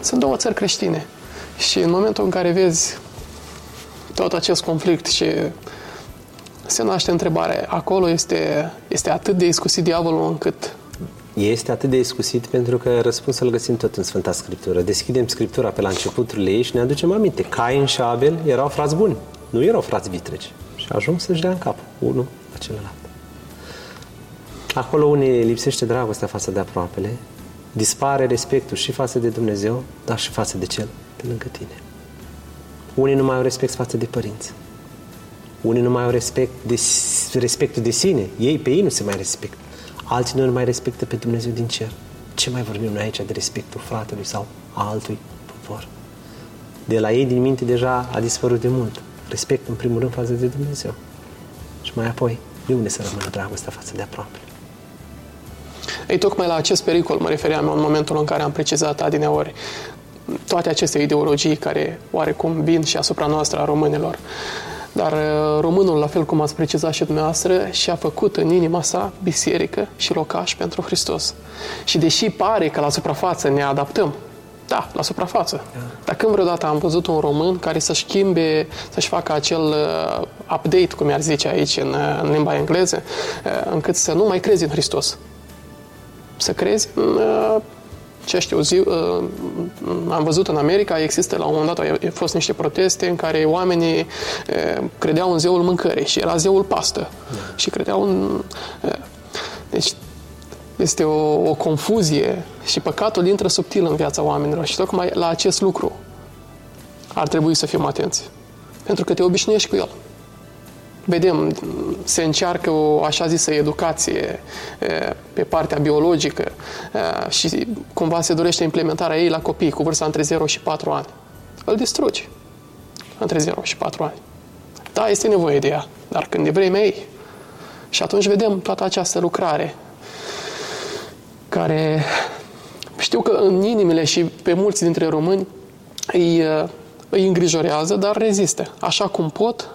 Sunt două țări creștine și în momentul în care vezi tot acest conflict și se naște întrebarea, acolo este atât de iscusit diavolul încât... Este atât de discusit pentru că răspunsul îl găsim tot în Sfânta Scriptură. Deschidem Scriptura pe la începuturile ei și ne aducem aminte. Cain și Abel erau frați buni, nu erau frați vitregi. Și ajung să-și dea în cap unul la celălalt. Acolo unde lipsește dragostea față de aproapele, dispare respectul și față de Dumnezeu, dar și față de cel de lângă tine. Unii nu mai au respect față de părinți. Unii nu mai au respectul de sine. Ei pe ei nu se mai respectă. Alții nu mai respectă pe Dumnezeu din cer. Ce mai vorbim noi aici de respectul fratelui sau a altui popor? De la ei din minte deja a dispărut de mult. Respectul în primul rând față de Dumnezeu. Și mai apoi, de unde să rămână dragostea față de aproape? Ei, tocmai la acest pericol mă refeream în momentul în care am precizat adineori toate aceste ideologii care oarecum vin și asupra noastră a românilor. Dar românul, la fel cum ați precizat și dumneavoastră, și-a făcut în inima sa biserică și locaș pentru Hristos. Și deși pare că la suprafață ne adaptăm, da, la suprafață, dar când vreodată am văzut un român care să-și schimbe, să-și facă acel update, cum i-ar zice aici în limba engleză, încât să nu mai crezi în Hristos. Să crezi în... Ce știu, am văzut în America, există la un moment dat, au fost niște proteste în care oamenii credeau în zeul mâncării și era zeul pastă. Și credeau în... Deci este o confuzie și păcatul intră subtil în viața oamenilor și tocmai la acest lucru ar trebui să fim atenți. Pentru că te obișnuiești cu el. Vedem, se încearcă o așa zisă educație pe partea biologică și cumva se dorește implementarea ei la copii cu vârsta între 0 și 4 ani. Îl distrugi între 0 și 4 ani. Da, este nevoie de ea, dar când e vremea ei. Și atunci vedem toată această lucrare care știu că în inimile și pe mulți dintre români îi îngrijorează, dar rezistă. Așa cum pot,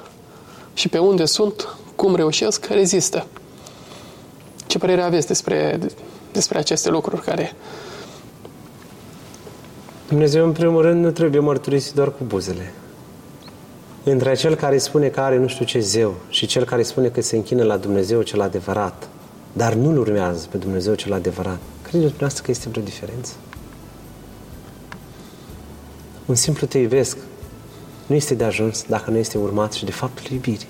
și pe unde sunt, cum reușesc, rezistă. Ce părere aveți despre despre aceste lucruri care... Dumnezeu, în primul rând, nu trebuie mărturisit doar cu buzele. Între cel care spune că are nu știu ce zeu și cel care spune că se închină la Dumnezeu cel adevărat, dar nu-L urmează pe Dumnezeu cel adevărat, credeți dumneavoastră că este vreo diferență? Un simplu te iubesc nu este de ajuns dacă nu este urmat și de faptul iubirii.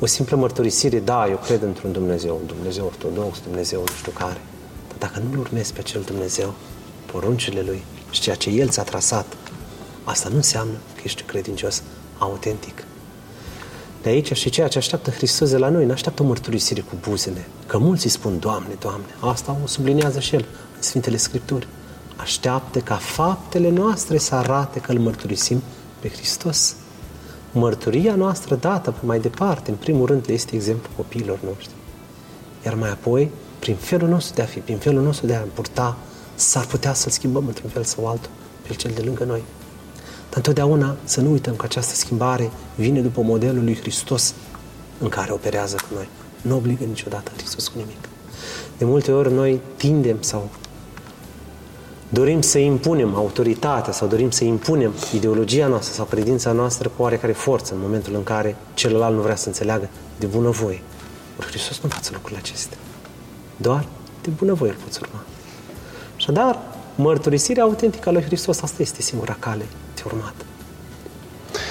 O simplă mărturisire, da, eu cred într-un Dumnezeu, un Dumnezeu ortodox, Dumnezeu nu știu care, dar dacă nu-L urmezi pe acel Dumnezeu, poruncile Lui și ceea ce El ți-a trasat, asta nu înseamnă că ești credincios autentic. De aici și ceea ce așteaptă Hristos de la noi, nu așteaptă mărturisire cu buzele, că mulți îi spun, Doamne, Doamne, asta o sublinează și El în Sfintele Scripturi. Așteaptă ca faptele noastre să arate că îl mărturisim pe Hristos. Mărturia noastră dată pe mai departe, în primul rând, este exemplu copiilor noștri. Iar mai apoi, prin felul nostru de a fi, prin felul nostru de a purta, s-ar putea să-l schimbăm într-un fel sau altul pe cel de lângă noi. Dar întotdeauna să nu uităm că această schimbare vine după modelul lui Hristos în care operează cu noi. Nu obligă niciodată Hristos cu nimic. De multe ori noi tindem sau dorim să impunem autoritatea sau dorim să impunem ideologia noastră sau credința noastră cu oarecare forță în momentul în care celălalt nu vrea să înțeleagă de bunăvoie. Ori Hristos nu face lucrurile acestea. Doar de bunăvoie îl poți urma. Așadar, mărturisirea autentică a lui Hristos, asta este singura cale de urmat.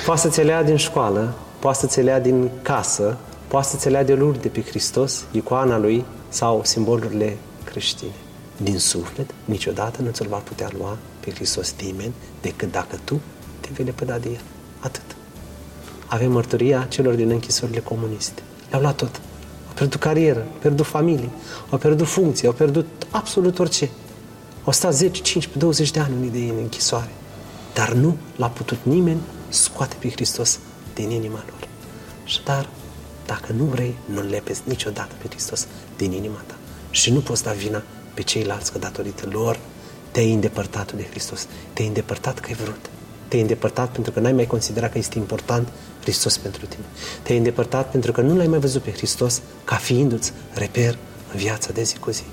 Poate să-ți elea din școală, poate să-ți elea din casă, poate să-ți elea de lucruri de pe Hristos, icoana lui sau simbolurile creștine. Din suflet, niciodată nu ți-l va putea lua pe Hristos nimeni decât dacă tu te vei lepăda de el. Atât. Avem mărturia celor din închisorile comuniste. Le-au luat tot. Au pierdut carieră, au pierdut familie, au pierdut funcții, au pierdut absolut orice. Au stat 10, 15, 20 de ani unii de ei în închisoare. Dar nu l-a putut nimeni scoate pe Hristos din inima lor. Și dar, dacă nu vrei, nu-l lepezi niciodată pe Hristos din inima ta. Și nu poți da vina pe ceilalți că datorită lor te-ai îndepărtat de Hristos. Te-ai îndepărtat că ai vrut. Te-ai îndepărtat pentru că n-ai mai considerat că este important Hristos pentru tine. Te-ai îndepărtat pentru că nu l-ai mai văzut pe Hristos ca fiindu-ți reper în viața de zi cu zi.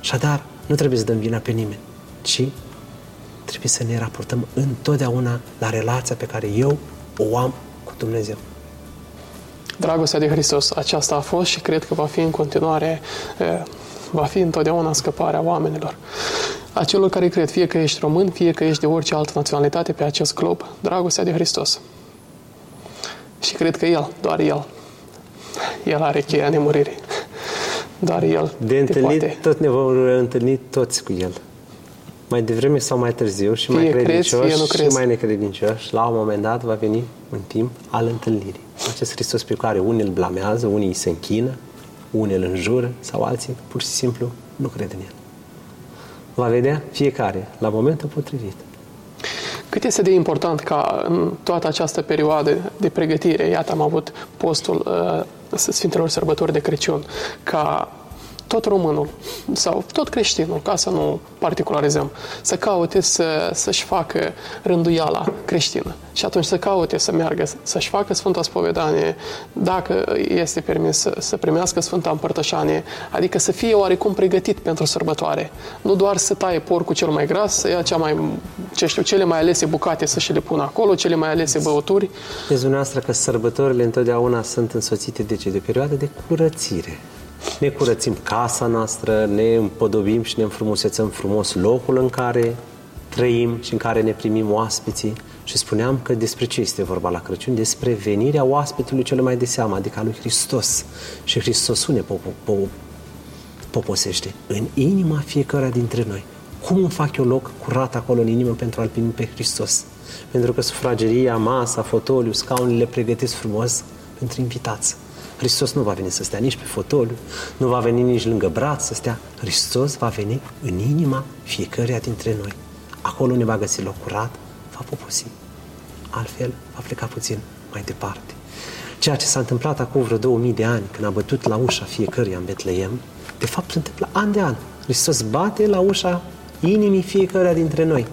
Și dar, nu trebuie să dăm vina pe nimeni, ci trebuie să ne raportăm întotdeauna la relația pe care eu o am cu Dumnezeu. Dragostea de Hristos, aceasta a fost și cred că va fi în continuare, va fi întotdeauna scăparea oamenilor. A celor care cred, fie că ești român, fie că ești de orice altă naționalitate pe acest glob, dragostea de Hristos. Și cred că El, doar El, El are cheia nemuririi. Dar El de întâlnit, poate. Tot ne vom întâlni toți cu El. Mai devreme sau mai târziu, și fie mai credincioși, crezi, și mai necredincioși, la un moment dat va veni un timp al întâlnirii. Acest Hristos pe care unii îl blamează, unii îi se închină, unii îl înjură sau alții pur și simplu nu cred în El. Va vedea fiecare la momentul potrivit. Cât este de important ca în toată această perioadă de pregătire, iată am avut postul Sfintelor Sărbători de Crăciun, ca tot românul sau tot creștinul, ca să nu particularizăm, să caute să-și facă rânduiala creștină și atunci să caute să meargă, să-și facă Sfânta Spovedanie, dacă este permis să primească Sfânta Împărtășanie, adică să fie oarecum pregătit pentru sărbătoare. Nu doar să taie porcul cel mai gras, să ia cele mai alese bucate să și le pună acolo, cele mai alese băuturi. Deci dumneavoastră că sărbătorile întotdeauna sunt însoțite de perioade de curățire. Ne curățim casa noastră, ne împodobim și ne înfrumusețăm frumos locul în care trăim și în care ne primim oaspeții. Și spuneam că despre ce este vorba la Crăciun? Despre venirea oaspetului cel mai de seamă, adică a lui Hristos. Și Hristosul ne poposește în inima fiecăruia dintre noi. Cum îmi fac eu loc curat acolo în inimă pentru a-L primi pe Hristos? Pentru că sufrageria, masa, fotoliu, scaunile le pregătesc frumos pentru invitați. Hristos nu va veni să stea nici pe fotoliu, nu va veni nici lângă braț să stea. Hristos va veni în inima fiecăruia dintre noi. Acolo ne va găsi loc curat, va poposi. Altfel, va pleca puțin mai departe. Ceea ce s-a întâmplat acum vreo 2000 de ani, când a bătut la ușa fiecăruia în Betleem, de fapt se întâmplă an de an. Hristos bate la ușa inimii fiecăruia dintre noi.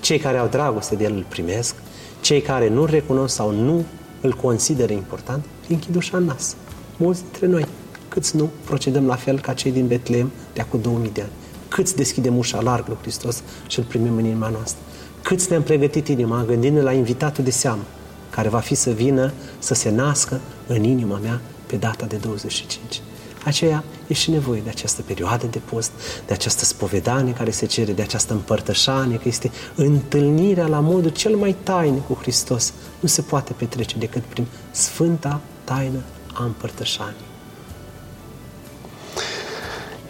Cei care au dragoste de El îl primesc, cei care nu-L recunosc sau nu îl consideră important, îi închid ușa în nas. Mulți dintre noi câți nu procedăm la fel ca cei din Betlehem de acum 2000 de ani? Câți deschidem ușa larg lui Hristos și îl primim în inima noastră? Câți ne-am pregătit inima gândindu-ne la invitatul de seamă, care va fi să vină, să se nască în inima mea pe data de 25. Aceea e și nevoie de această perioadă de post, de această spovedanie care se cere, de această împărtășanie, că este întâlnirea la modul cel mai tainic cu Hristos. Nu se poate petrece decât prin sfânta taină a împărtășaniei.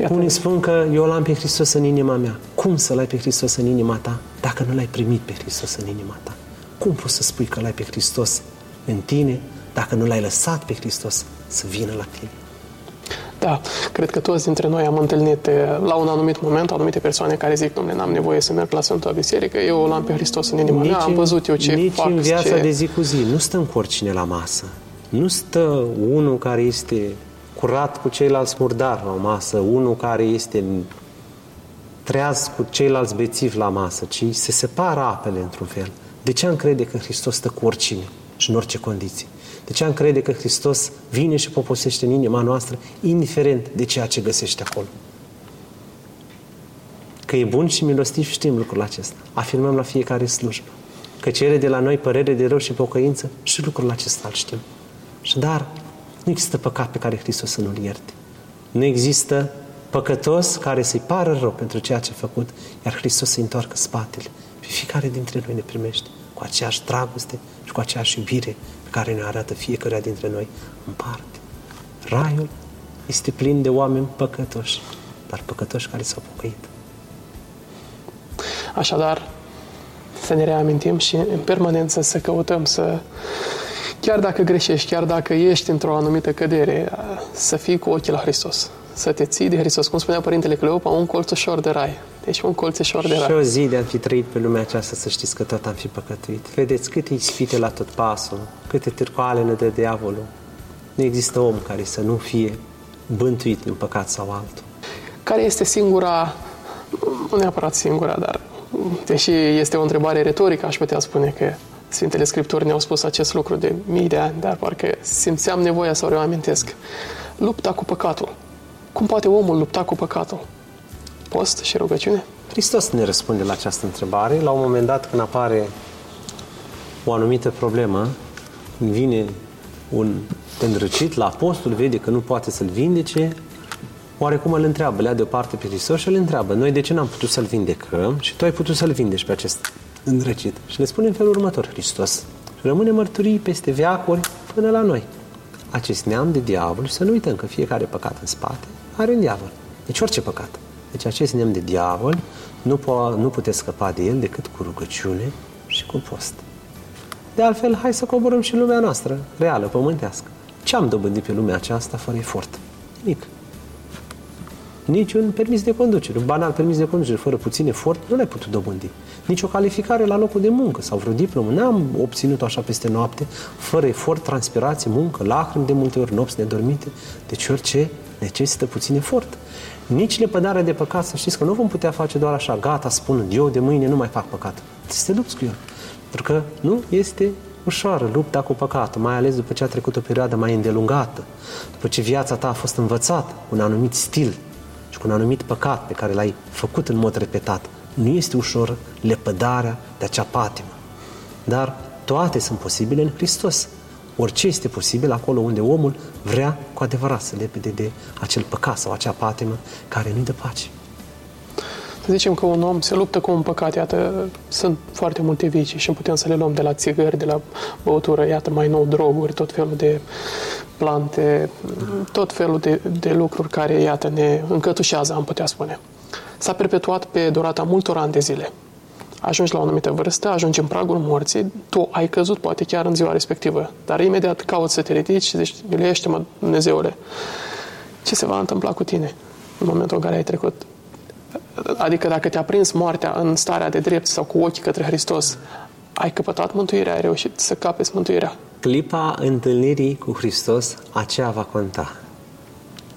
Unii spun că eu l-am pe Hristos în inima mea. Cum să l-ai pe Hristos în inima ta dacă nu l-ai primit pe Hristos în inima ta? Cum poți să spui că l-ai pe Hristos în tine dacă nu l-ai lăsat pe Hristos să vină la tine? Da, cred că toți dintre noi am întâlnit la un anumit moment anumite persoane care zic: dom'le, n-am nevoie să merg la Sfânta Biserică, eu l-am pe Hristos în inima mea, am văzut eu ce fac. Nici în viața de zi cu zi nu stăm cu oricine la masă. Nu stă unul care este curat cu ceilalți murdari la masă, unul care este treaz cu ceilalți bețivi la masă, ci se separă apele într-un fel. De ce am crede că Hristos stă cu oricine și în orice condiții? De ce am crede că Hristos vine și poposește în inima noastră, indiferent de ceea ce găsește acolo? Că e bun și milostiv știm lucrul acesta. Afirmăm la fiecare slujbă. Că cere de la noi părere de rău și pocăință și lucrul acesta îl știm. Și dar nu există păcat pe care Hristos să nu-l ierte. Nu există păcătos care să-i pară rău pentru ceea ce a făcut, iar Hristos să-i întoarcă spatele. Pe fiecare dintre noi ne primește cu aceeași dragoste și cu aceeași iubire pe care ne arată fiecare dintre noi în parte. Raiul este plin de oameni păcătoși, dar păcătoși care s-au pocăit. Așadar, să ne reamintim și în permanență să căutăm să... Chiar dacă greșești, chiar dacă ești într-o anumită cădere, să fii cu ochii la Hristos. Să te ții de Hristos. Cum spunea Părintele Cleopa, un colțușor de rai. Deci un colțușor de rai. Și o zi de-am fi trăit pe lumea aceasta, să știți că tot am fi păcătuit. Vedeți câte ispite la tot pasul, câte târcoale ne dă diavolul. Nu există om care să nu fie bântuit în păcat sau altul. Care este singura, nu neapărat singura, dar deși este o întrebare retorică, aș putea spune că Sfintele Scripturi ne-au spus acest lucru de mii de ani, dar parcă simțeam nevoia să o reamintesc. Lupta cu păcatul. Cum poate omul lupta cu păcatul? Post și rugăciune? Hristos ne răspunde la această întrebare. La un moment dat, când apare o anumită problemă, vine un îndrăcit la apostol, vede că nu poate să-l vindece, oarecum îl întreabă, le-a deoparte pe Hristos și îl întreabă: noi de ce n-am putut să-l vindecăm și tu ai putut să-l vindeci pe acest îndrăcit? Și le spune în felul următor Hristos: rămâne mărturii peste veacuri până la noi. Acest neam de diavol, să nu uităm că fiecare păcat în spate are un diavol. Deci orice păcat. Deci acest neam de diavol nu puteți scăpa de el decât cu rugăciune și cu post. De altfel, hai să coborâm și lumea noastră, reală, pământească. Ce am dobândit pe lumea aceasta fără efort? Nimic. Nici un permis de conducere, un banal permis de conducere fără puțin efort, nu l-ai putut dobândi. Nici o calificare la locul de muncă sau vreo diplomă. N-am obținut-o așa peste noapte, fără efort, transpirație, muncă, lacrimi de multe ori, nopți nedormite. Deci orice necesită puțin efort. Nici lepădarea de păcat, să știți că nu vom putea face doar așa, gata, spun eu de mâine nu mai fac păcat. Să te lupți cu el. Pentru că nu este ușoară lupta cu păcatul, mai ales după ce a trecut o perioadă mai îndelungată, după ce viața ta a fost învățată un anumit stil și cu un anumit păcat pe care l-ai făcut în mod repetat. Nu este ușor lepădarea de acea patimă. Dar toate sunt posibile în Hristos. Orice este posibil acolo unde omul vrea cu adevărat să lepede de acel păcat sau acea patimă care nu-i dă pace. Să zicem că un om se luptă cu un păcat, iată, sunt foarte multe vicii și putem să le luăm de la țigări, de la băutură, iată, mai nou droguri, tot felul de plante, tot felul de lucruri care, iată, ne încătușează, am putea spune. S-a perpetuat pe durata multor ani de zile. Ajungi la o anumită vârstă, ajungi în pragul morții, tu ai căzut poate chiar în ziua respectivă, dar imediat cauți să te ridici și zici: iulește-mă, Dumnezeule! Ce se va întâmpla cu tine în momentul în care ai trecut? Adică dacă te-a prins moartea în starea de drept sau cu ochii către Hristos, ai căpătat mântuirea, ai reușit să capeți mântuirea. Clipa întâlnirii cu Hristos, aceea va conta.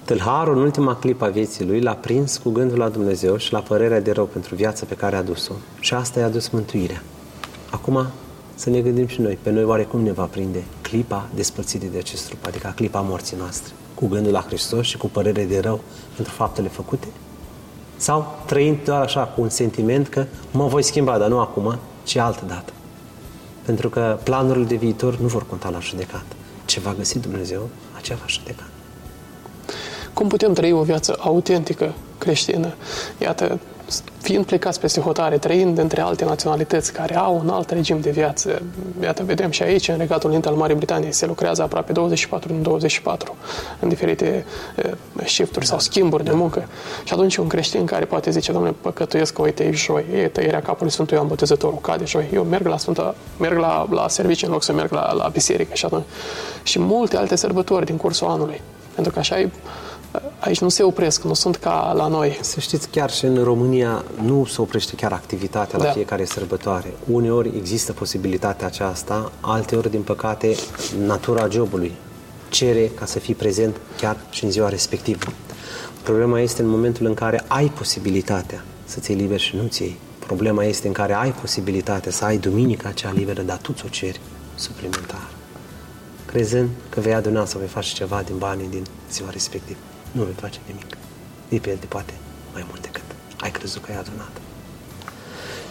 Tâlharul, în ultima clipă a vieții lui, l-a prins cu gândul la Dumnezeu și la părerea de rău pentru viața pe care a dus-o. Și asta i-a dus mântuirea. Acum să ne gândim și noi, pe noi oarecum ne va prinde clipa despărțirii de acest trup, adică clipa morții noastre, cu gândul la Hristos și cu părere de rău pentru faptele făcute? Sau trăind doar așa cu un sentiment că mă voi schimba, dar nu acum, ci altă dată? Pentru că planurile de viitor nu vor conta la judecată. Ce va găsi Dumnezeu, aceea va judeca. Cum putem trăi o viață autentică creștină? Iată, fiind plecați peste hotare, trăind între alte naționalități care au un alt regim de viață. Iată, vedem și aici, în Regatul Unit al Marii Britanii, se lucrează aproape 24 în 24 în diferite shifturi sau schimburi de muncă. Și atunci un creștin care poate zice, Doamne, păcătuiesc că, uite, e joi, e tăierea capului Sfântul Ioan Botezătorul, cade joi, eu merg la merg la serviciu în loc să merg la biserică. Și atunci. Și multe alte sărbători din cursul anului. Pentru că așa e. Aici nu se opresc, nu sunt ca la noi. Să știți, chiar și în România nu se oprește chiar activitatea la fiecare sărbătoare. Uneori există posibilitatea aceasta, alteori, din păcate, natura jobului cere ca să fii prezent chiar și în ziua respectivă. Problema este în momentul în care ai posibilitatea să-ți iei liber și nu-ți iei. Problema este în care ai posibilitatea să ai duminica aceea liberă, dar tu ți-o ceri suplimentar, crezând că vei aduna sau vei face ceva din banii din ziua respectivă. Nu vei face nimic. Îi pierde poate mai mult decât ai crezut că ai adunat.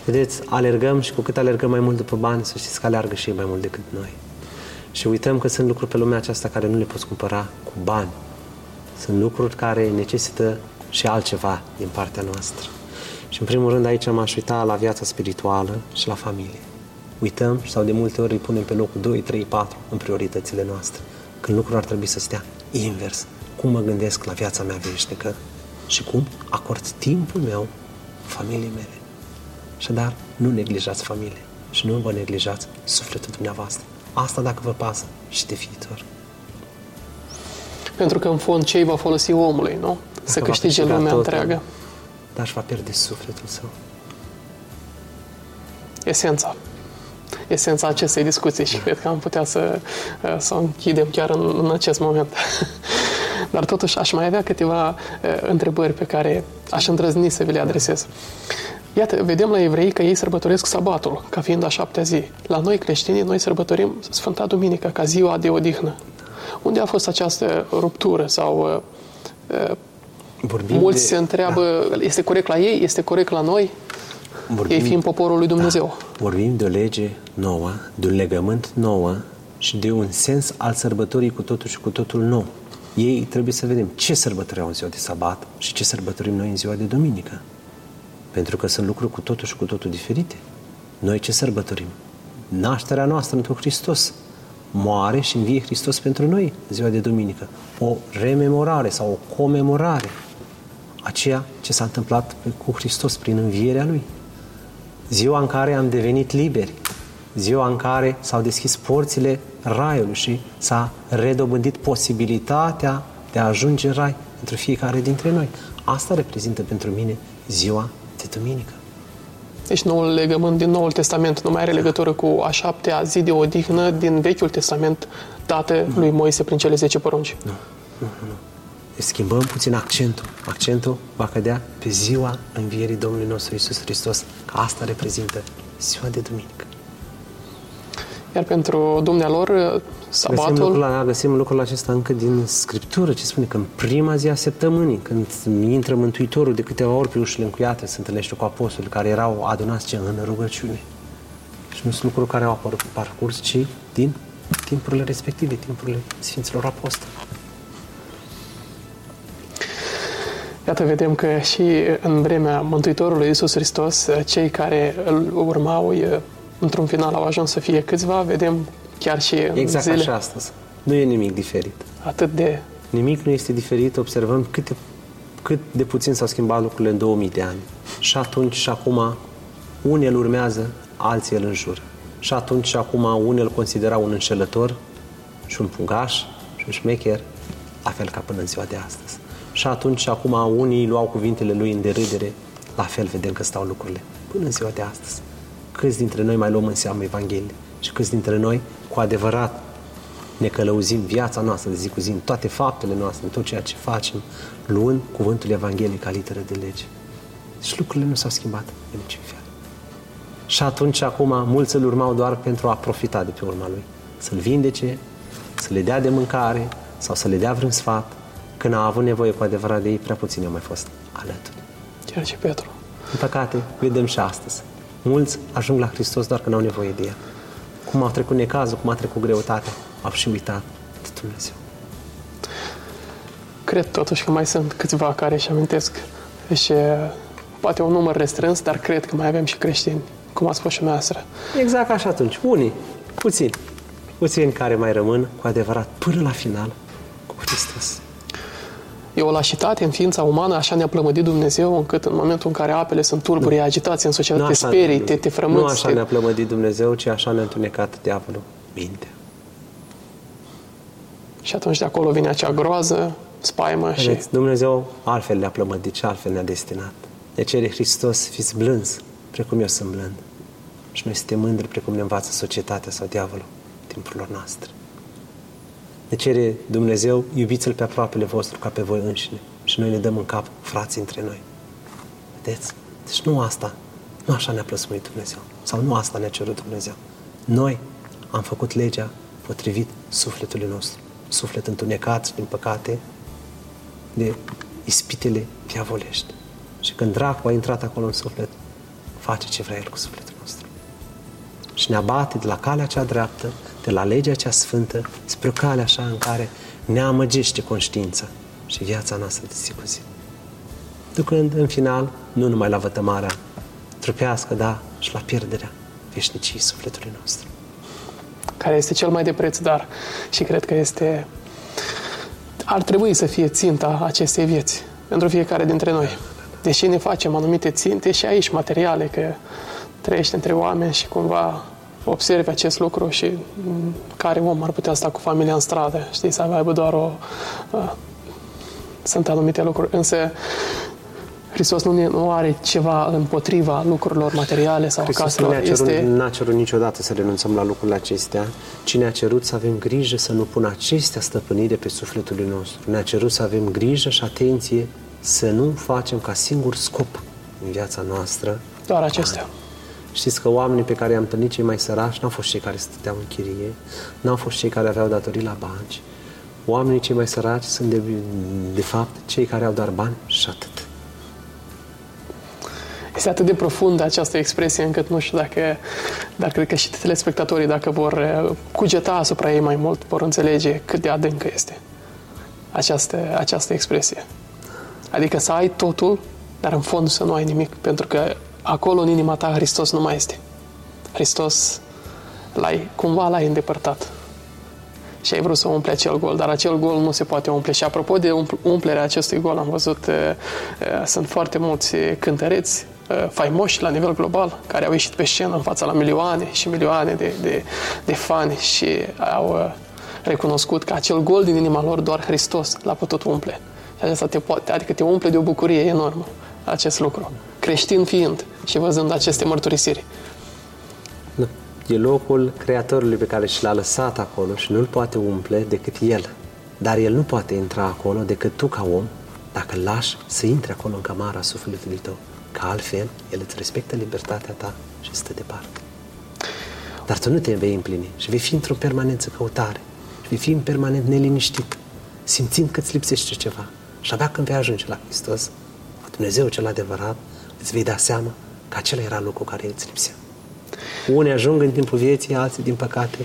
Vedeți, alergăm și cu cât alergăm mai mult după bani, să știți că alergă și ei mai mult decât noi. Și uităm că sunt lucruri pe lumea aceasta care nu le poți cumpăra cu bani. Sunt lucruri care necesită și altceva din partea noastră. Și în primul rând aici m-aș uita la viața spirituală și la familie. Uităm sau de multe ori îi punem pe locul 2, 3, 4 în prioritățile noastre. Când lucrul ar trebui să stea invers. Cum mă gândesc la viața mea veșnică și cum acord timpul meu familiei mele. Și dar nu neglijați familie și nu vă neglijați sufletul dumneavoastră. Asta dacă vă pasă și de viitor. Pentru că în fond ce va folosi omului, nu? Dacă să câștige lumea întreagă. Dar își va pierde sufletul său. Esența acestei discuții și cred că am putea să o închidem chiar în acest moment. Dar totuși aș mai avea câteva întrebări pe care aș îndrăzni să vi le adresez. Iată, vedem la evrei că ei sărbătoresc sabatul, ca fiind a 7-a zi. La noi creștinii, noi sărbătorim Sfânta Duminică, ca ziua de odihnă. Unde a fost această ruptură? Sau mulți se întreabă, este corect la ei? Este corect la noi? Ei fiind poporul lui Dumnezeu. Vorbim de o lege nouă, de un legământ nouă și de un sens al sărbătorii cu totul și cu totul nou. Ei trebuie să vedem ce sărbătoreau în ziua de sabat și ce sărbătorim noi în ziua de duminică. Pentru că sunt lucruri cu totul și cu totul diferite. Noi ce sărbătorim? Nașterea noastră într-un Hristos. Moare și învie Hristos pentru noi în ziua de duminică. O rememorare sau o comemorare a ceea ce s-a întâmplat cu Hristos prin învierea Lui. Ziua în care am devenit liberi. Ziua în care s-au deschis porțile Raiului și s-a redobândit posibilitatea de a ajunge în Rai pentru fiecare dintre noi. Asta reprezintă pentru mine ziua de duminică. Deci noul legământ din Noul Testament nu mai are legătură cu a 7-a zi de odihnă din Vechiul Testament dată lui Moise prin cele 10 porunci. Nu. Deci schimbăm puțin accentul. Accentul va cădea pe ziua învierii Domnului nostru Iisus Hristos, că asta reprezintă ziua de duminică. Iar pentru dumnealor, sabatul... Găsim lucrul acesta încă din Scriptură, ce spune că în prima zi a săptămânii, când intră Mântuitorul de câteva ori pe ușile încuiate, se întâlnește cu apostoli care erau adunați în rugăciune. Și nu sunt lucruri care au apărut pe parcurs, ci din timpurile respective, timpurile Sfinților Apostoli. Iată, vedem că și în vremea Mântuitorului Iisus Hristos, cei care îl urmau... Într-un final au ajuns să fie câțiva, vedem chiar și în exact zile. Așa astăzi. Nu e nimic diferit. Nimic nu este diferit, observăm cât de puțin s-au schimbat lucrurile în 2000 de ani. Și atunci și acum, unii îl urmează, alții îl înjură. Și atunci și acum, unii îl considerau un înșelător și un pungaș și un șmecher, la fel ca până în ziua de astăzi. Și atunci și acum, unii luau cuvintele lui în derâdere, la fel vedem că stau lucrurile până în ziua de astăzi. Câți dintre noi mai luăm în seamă Evanghelie și câți dintre noi cu adevărat ne călăuzim viața noastră de zi cu zi, în toate faptele noastre, în tot ceea ce facem, luând cuvântul Evangheliei ca literă de lege. Deci lucrurile nu s-au schimbat de niciun fel. Și atunci, acum, mulți îl urmau doar pentru a profita de pe urma lui, să-l vindece, să le dea de mâncare sau să le dea vreun sfat. Când a avut nevoie cu adevărat de ei, prea puțin au mai fost alături. Chiar și Petru. În păcate, vedem și astăzi. Mulți ajung la Hristos doar că n-au nevoie de El. Cum au trecut necazul, cum a trecut greutatea, au și uitat de Dumnezeu. Cred totuși că mai sunt câțiva care își amintesc și poate un număr restrâns, dar cred că mai avem și creștini, cum a spus și noastră. Exact ca și atunci. Unii, puțini. Puțini care mai rămân cu adevărat până la final cu Hristos. E o lașitate în ființa umană, așa ne-a plămădit Dumnezeu, încât în momentul în care apele sunt tulburi, e agitație în societate, te sperii, te frămânți. Nu așa ne-a plămădit Dumnezeu, ci așa ne-a întunecat diavolul mintea. Și atunci de acolo vine acea groază, spaimă și... Dumnezeu altfel ne-a plămădit și altfel ne-a destinat. Ne cere Hristos, fiți blânzi, precum eu sunt blând. Și noi suntem mândri precum ne învață societatea sau diavolul timpurilor noastre. Ne cere Dumnezeu, iubiți-L pe aproapele vostru ca pe voi înșine. Și noi ne dăm în cap frații între noi. Vedeți? Deci nu așa ne-a plăsmuit Dumnezeu. Sau nu asta ne-a cerut Dumnezeu. Noi am făcut legea potrivit sufletului nostru. Suflet întunecat, din păcate, de ispitele diavolești. Și când dracul a intrat acolo în suflet, face ce vrea el cu sufletul nostru. Și ne abate de la calea cea dreaptă, de la legea cea sfântă, spre o cale așa în care ne amăgește conștiința și viața noastră de zi cu zi. Ducând în final, nu numai la vătămarea trupească, dar și la pierderea veșniciei sufletului nostru. Care este cel mai de preț dar și cred că este... ar trebui să fie ținta acestei vieți pentru fiecare dintre noi. Deși ne facem anumite ținte și aici materiale, că trăiești între oameni și cumva... observi acest lucru și care om ar putea sta cu familia în stradă, știi, să aibă doar o... sunt anumite lucruri, însă Hristos nu are ceva împotriva lucrurilor materiale sau caselor. Hristos n-a cerut niciodată să renunțăm la lucrurile acestea, ci ne-a cerut să avem grijă să nu pună acestea stăpânire pe sufletul nostru. Ne-a cerut să avem grijă și atenție să nu facem ca singur scop în viața noastră doar acestea. Știți că oamenii pe care i-am întâlnit cei mai sărași n-au fost cei care stăteau în chirie, n-au fost cei care aveau datorii la banci. Oamenii cei mai săraci sunt, de fapt, cei care au doar bani și atât. Este atât de profundă această expresie încât nu știu dar cred că și telespectatorii, dacă vor cugeta asupra ei mai mult, vor înțelege cât de adâncă este această expresie. Adică să ai totul, dar în fond să nu ai nimic, pentru că acolo, în inima ta, Hristos nu mai este. Hristos cumva l-ai îndepărtat. Și ai vrut să umple acel gol, dar acel gol nu se poate umple. Și apropo de umplerea acestui gol, am văzut, sunt foarte mulți cântăreți faimoși la nivel global, care au ieșit pe scenă în fața la milioane și milioane de fani și au recunoscut că acel gol din inima lor doar Hristos l-a putut umple. Și aceasta te umple de o bucurie enormă acest lucru, creștin fiind și văzând aceste mărturisiri. Da. E locul Creatorului pe care și l-a lăsat acolo și nu-l poate umple decât El. Dar El nu poate intra acolo decât tu ca om, dacă îl lași să intre acolo în camara sufletului tău. Că altfel, El îți respectă libertatea ta și stă departe. Dar tu nu te vei împlini și vei fi într-o permanență căutare și vei fi în permanent neliniștit, simțind că îți lipsește ceva. Și abia când vei ajunge la Hristos, Dumnezeu cel adevărat, îți vei da seama că acela era lucru care îți lipsea. Unii ajung în timpul vieții, alții, din păcate,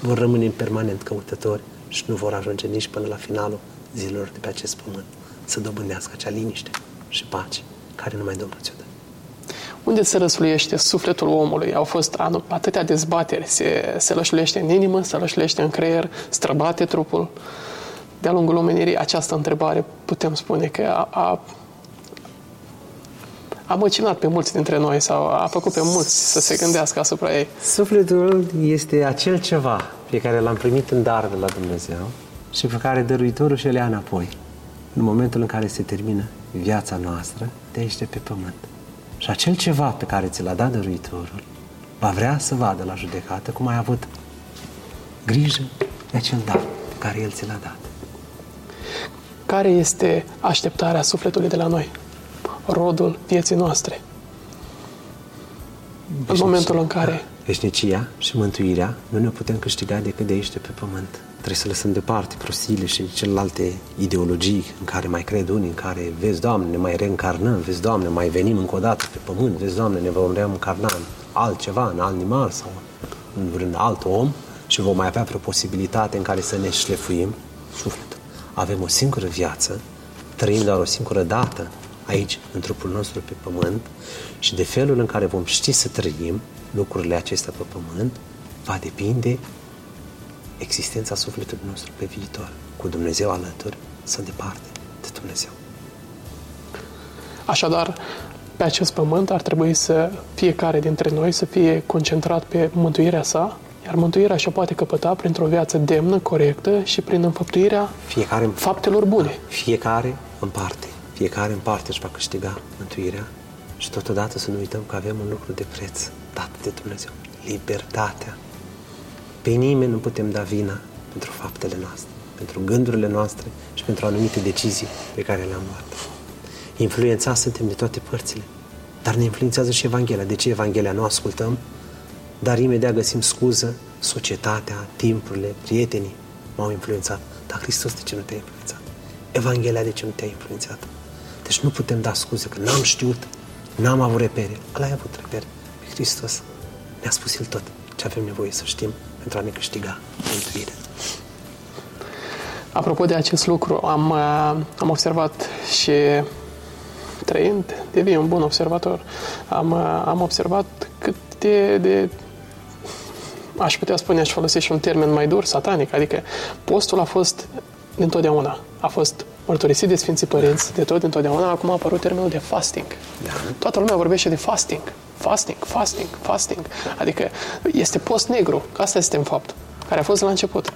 vor rămâne în permanent căutători și nu vor ajunge nici până la finalul zilelor de pe acest pământ să dobândească acea liniște și pace care numai Domnul ți-o dă. Unde se răsluiește sufletul omului? Au fost atâtea dezbateri. Se răsluiește în inimă, se răsluiește în creier, străbate trupul. De-a lungul omenirii, această întrebare putem spune că a măcinat pe mulți dintre noi sau a făcut pe mulți să se gândească asupra ei. Sufletul este acel ceva pe care l-am primit în dar de la Dumnezeu și pe care dăruitorul și-l ia înapoi în momentul în care se termină viața noastră de aici de pe pământ. Și acel ceva pe care ți l-a dat dăruitorul va vrea să vadă la judecată cum ai avut grijă de acel dar pe care el ți l-a dat. Care este așteptarea sufletului de la noi? Rodul vieții noastre. Veșnicia. În momentul în care... Veșnicia și mântuirea nu ne putem câștiga decât de aici de pe pământ. Trebuie să lăsăm departe prostiile și celelalte ideologii în care mai cred unii, în care, vezi, Doamne, ne mai reîncarnăm, vezi, Doamne, mai venim încă o dată pe pământ, vezi, Doamne, ne vom reîncarna în altceva, în alt animal sau în vreun alt om și vom mai avea vreo posibilitate în care să ne șlefuim sufletul. Avem o singură viață, trăim doar o singură dată aici, în trupul nostru pe pământ și de felul în care vom ști să trăim lucrurile acestea pe pământ va depinde existența sufletului nostru pe viitor, cu Dumnezeu alături, sunt departe de Dumnezeu. Așadar, pe acest pământ ar trebui să fiecare dintre noi să fie concentrat pe mântuirea sa, iar mântuirea și-o poate căpăta printr-o viață demnă, corectă și prin înfăptuirea faptelor bune. Fiecare în parte. Fiecare în parte își va câștiga mântuirea și totodată să nu uităm că avem un lucru de preț dat de Dumnezeu. Libertatea. Pe nimeni nu putem da vina pentru faptele noastre, pentru gândurile noastre și pentru anumite decizii pe care le-am luat. Influențați suntem de toate părțile, dar ne influențează și Evanghelia. De ce Evanghelia nu ascultăm? Dar imediat găsim scuză, societatea, timpurile, prietenii m-au influențat. Dar Hristos, de ce nu te-a influențat? Evanghelia, de ce nu te-a influențat? Deci nu putem da scuze că n-am știut, n-am avut repere. Ăla a avut repere. Hristos ne-a spus El tot ce avem nevoie să știm pentru a ne câștiga mântuirea. Apropo de acest lucru, am observat și trăind, devii un bun observator, am observat cât de aș putea spune, aș folosi și un termen mai dur, satanic, adică postul a fost dintotdeauna, a fost mărturisit de Sfinții Părinți, de tot dintotdeauna, acum a apărut termenul de fasting. Da. Toată lumea vorbește de fasting. Fasting. Adică este post negru. Asta este în fapt. Care a fost la început.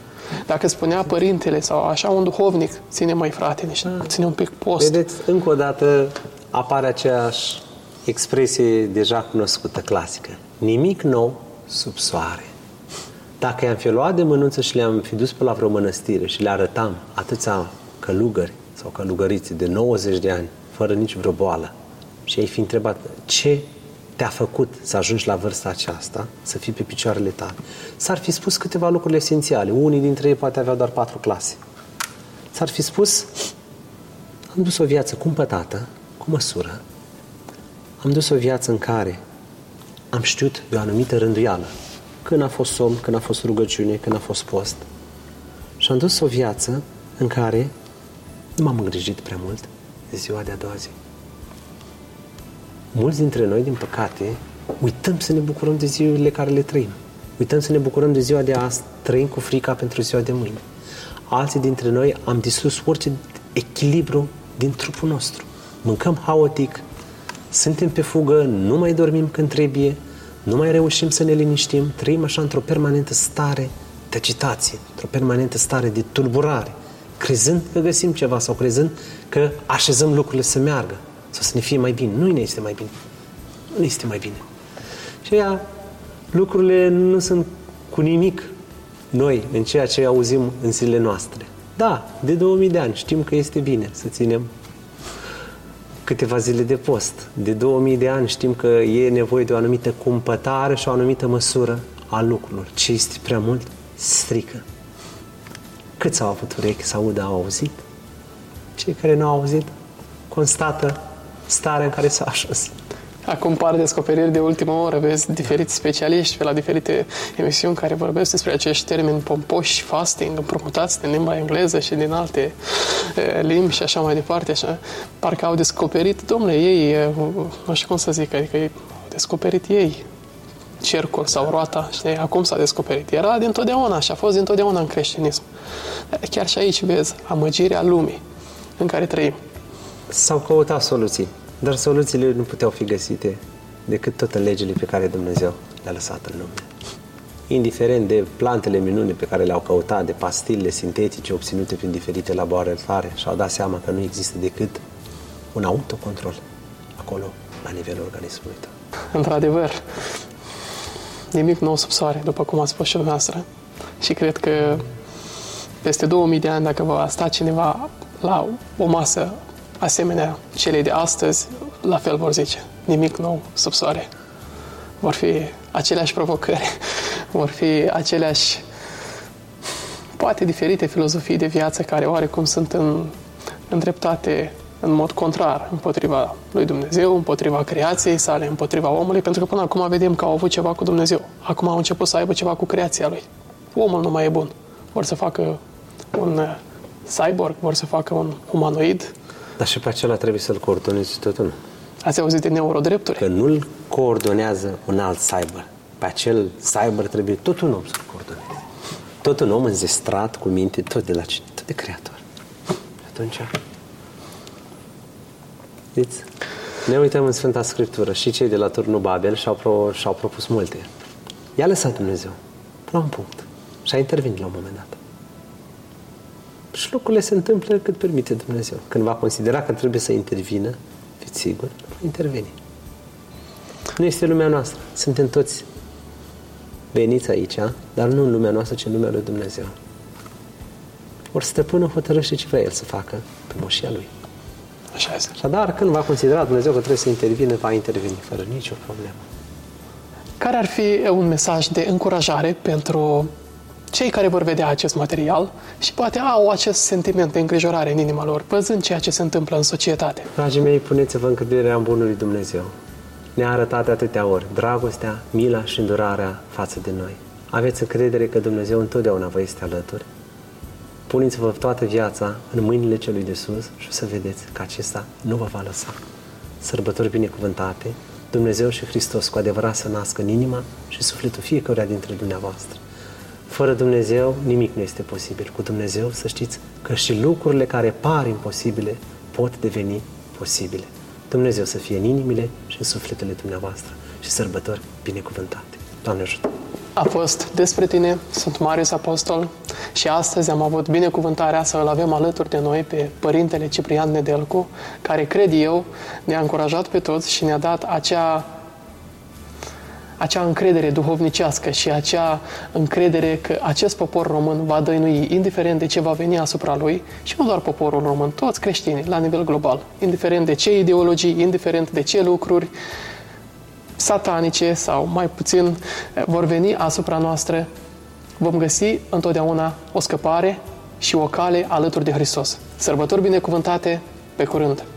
Dacă spunea părintele sau așa un duhovnic, ține mai frate, ține un pic post. Vedeți, încă o dată apare aceeași expresie deja cunoscută, clasică. Nimic nou sub soare. Dacă i-am fi luat de mânuță și le-am fi dus pe la vreo mănăstire și le arătam atâția călugări sau călugărițe de 90 de ani, fără nici vreo boală, și ai fi întrebat ce te-a făcut să ajungi la vârsta aceasta, să fii pe picioarele tale, s-ar fi spus câteva lucruri esențiale. Unii dintre ei poate avea doar 4 clase. S-ar fi spus, am dus o viață cumpătată, cu măsură. Am dus o viață în care am știut de o anumită rânduială. Când a fost somn, când a fost rugăciune, când a fost post. Și am dus o viață în care nu m-am îngrijit prea mult de ziua de-a doua zi. Mulți dintre noi, din păcate, uităm să ne bucurăm de zilele care le trăim. Uităm să ne bucurăm de ziua de azi, trăim cu frica pentru ziua de mâine. Alții dintre noi am distrus orice echilibru din trupul nostru. Mâncăm haotic, suntem pe fugă, nu mai dormim când trebuie, nu mai reușim să ne liniștim, trăim așa într-o permanentă stare de agitație, într-o permanentă stare de tulburare, crezând că găsim ceva sau crezând că așezăm lucrurile să meargă. Sau să ne fie mai bine. Nu ne este mai bine. Nu ne este mai bine. Și aia, lucrurile nu sunt cu nimic noi în ceea ce auzim în zilele noastre. Da, de 2000 de ani știm că este bine să ținem câteva zile de post. De 2000 de ani știm că e nevoie de o anumită cumpătare și o anumită măsură a lucrurilor. Ce este prea mult, strică. Câți au avut urechi să audă, au auzit? Cei care nu au auzit, constată starea în care s-a ajuns. Acum par descoperiri de ultimă oră, vezi diferiți specialiști pe la diferite emisiuni care vorbesc despre acești termeni pompoși, fasting, împrumutați din limba engleză și din alte limbi și așa mai departe. Așa. Parcă au descoperit, domnule, ei, nu știu cum să zic, adică ei, au descoperit ei cercul sau roata, știi, acum s-a descoperit. Era dintotdeauna și a fost dintotdeauna în creștinism. Chiar și aici, vezi, amăgirea lumii în care trăim. S-au căutat soluții, dar soluțiile nu puteau fi găsite decât tot în legile pe care Dumnezeu le-a lăsat în lume. Indiferent de plantele minune pe care le-au căutat, de pastilele sintetice obținute prin diferite laboratoare, și-au dat seama că nu există decât un autocontrol acolo, la nivelul organismului tău. Într-adevăr, nimic nou sub soare, după cum a spus și dumneavoastră. Și cred că peste 2000 de ani, dacă va sta cineva la o masă asemenea, cele de astăzi, la fel vor zice, nimic nou sub soare. Vor fi aceleași provocări, vor fi aceleași poate diferite filozofii de viață care oarecum sunt îndreptate în mod contrar împotriva lui Dumnezeu, împotriva creației sale, împotriva omului, pentru că până acum vedem că au avut ceva cu Dumnezeu. Acum au început să aibă ceva cu creația lui. Omul nu mai e bun. Vor să facă un cyborg, vor să facă un umanoid. Dar și pe acela trebuie să-l coordonezi tot unul. Ați auzit de neurodrepturi? Că nu-l coordonează un alt cyber. Pe acel cyber trebuie tot un om să-l coordoneze. Tot un om înzestrat cu minte, tot de creator. Atunci... Știți? Ne uităm în Sfânta Scriptură și cei de la Turnul Babel și-au propus multe. I-a lăsat Dumnezeu la un punct și a intervenit la un moment dat. Și lucrurile se întâmplă cât permite Dumnezeu. Când va considera că trebuie să intervină, fiți sigur, interveni. Nu este lumea noastră. Suntem toți veniți aici, dar nu în lumea noastră, ci în lumea lui Dumnezeu. Ori stăpânul hotărăște ce vrea el să facă pe moșia lui. Așa este. Dar când va considera Dumnezeu că trebuie să intervine, va interveni fără nicio problemă. Care ar fi un mesaj de încurajare pentru cei care vor vedea acest material și poate au acest sentiment de îngrijorare în inima lor, văzând ceea ce se întâmplă în societate? Dragii mei, puneți-vă încrederea în bunul lui Dumnezeu. Ne-a arătat atâtea ori dragostea, mila și îndurarea față de noi. Aveți încredere că Dumnezeu întotdeauna vă este alături. Puneți-vă toată viața în mâinile celui de sus și o să vedeți că acesta nu vă va lăsa. Sărbători binecuvântate, Dumnezeu și Hristos cu adevărat să nască în inima și sufletul fiecăruia dintre dumneavoastră. Fără Dumnezeu nimic nu este posibil. Cu Dumnezeu să știți că și lucrurile care par imposibile pot deveni posibile. Dumnezeu să fie în inimile și în sufletele dumneavoastră și sărbători binecuvântate. Doamne ajută! A fost Despre Tine, sunt Marius Apostol și astăzi am avut binecuvântarea să îl avem alături de noi pe Părintele Ciprian Nedelcu, care, cred eu, ne-a încurajat pe toți și ne-a dat acea încredere duhovnicească și acea încredere că acest popor român va dăinui, indiferent de ce va veni asupra lui, și nu doar poporul român, toți creștinii, la nivel global, indiferent de ce ideologii, indiferent de ce lucruri satanice sau mai puțin vor veni asupra noastră, vom găsi întotdeauna o scăpare și o cale alături de Hristos. Sărbători binecuvântate, pe curând!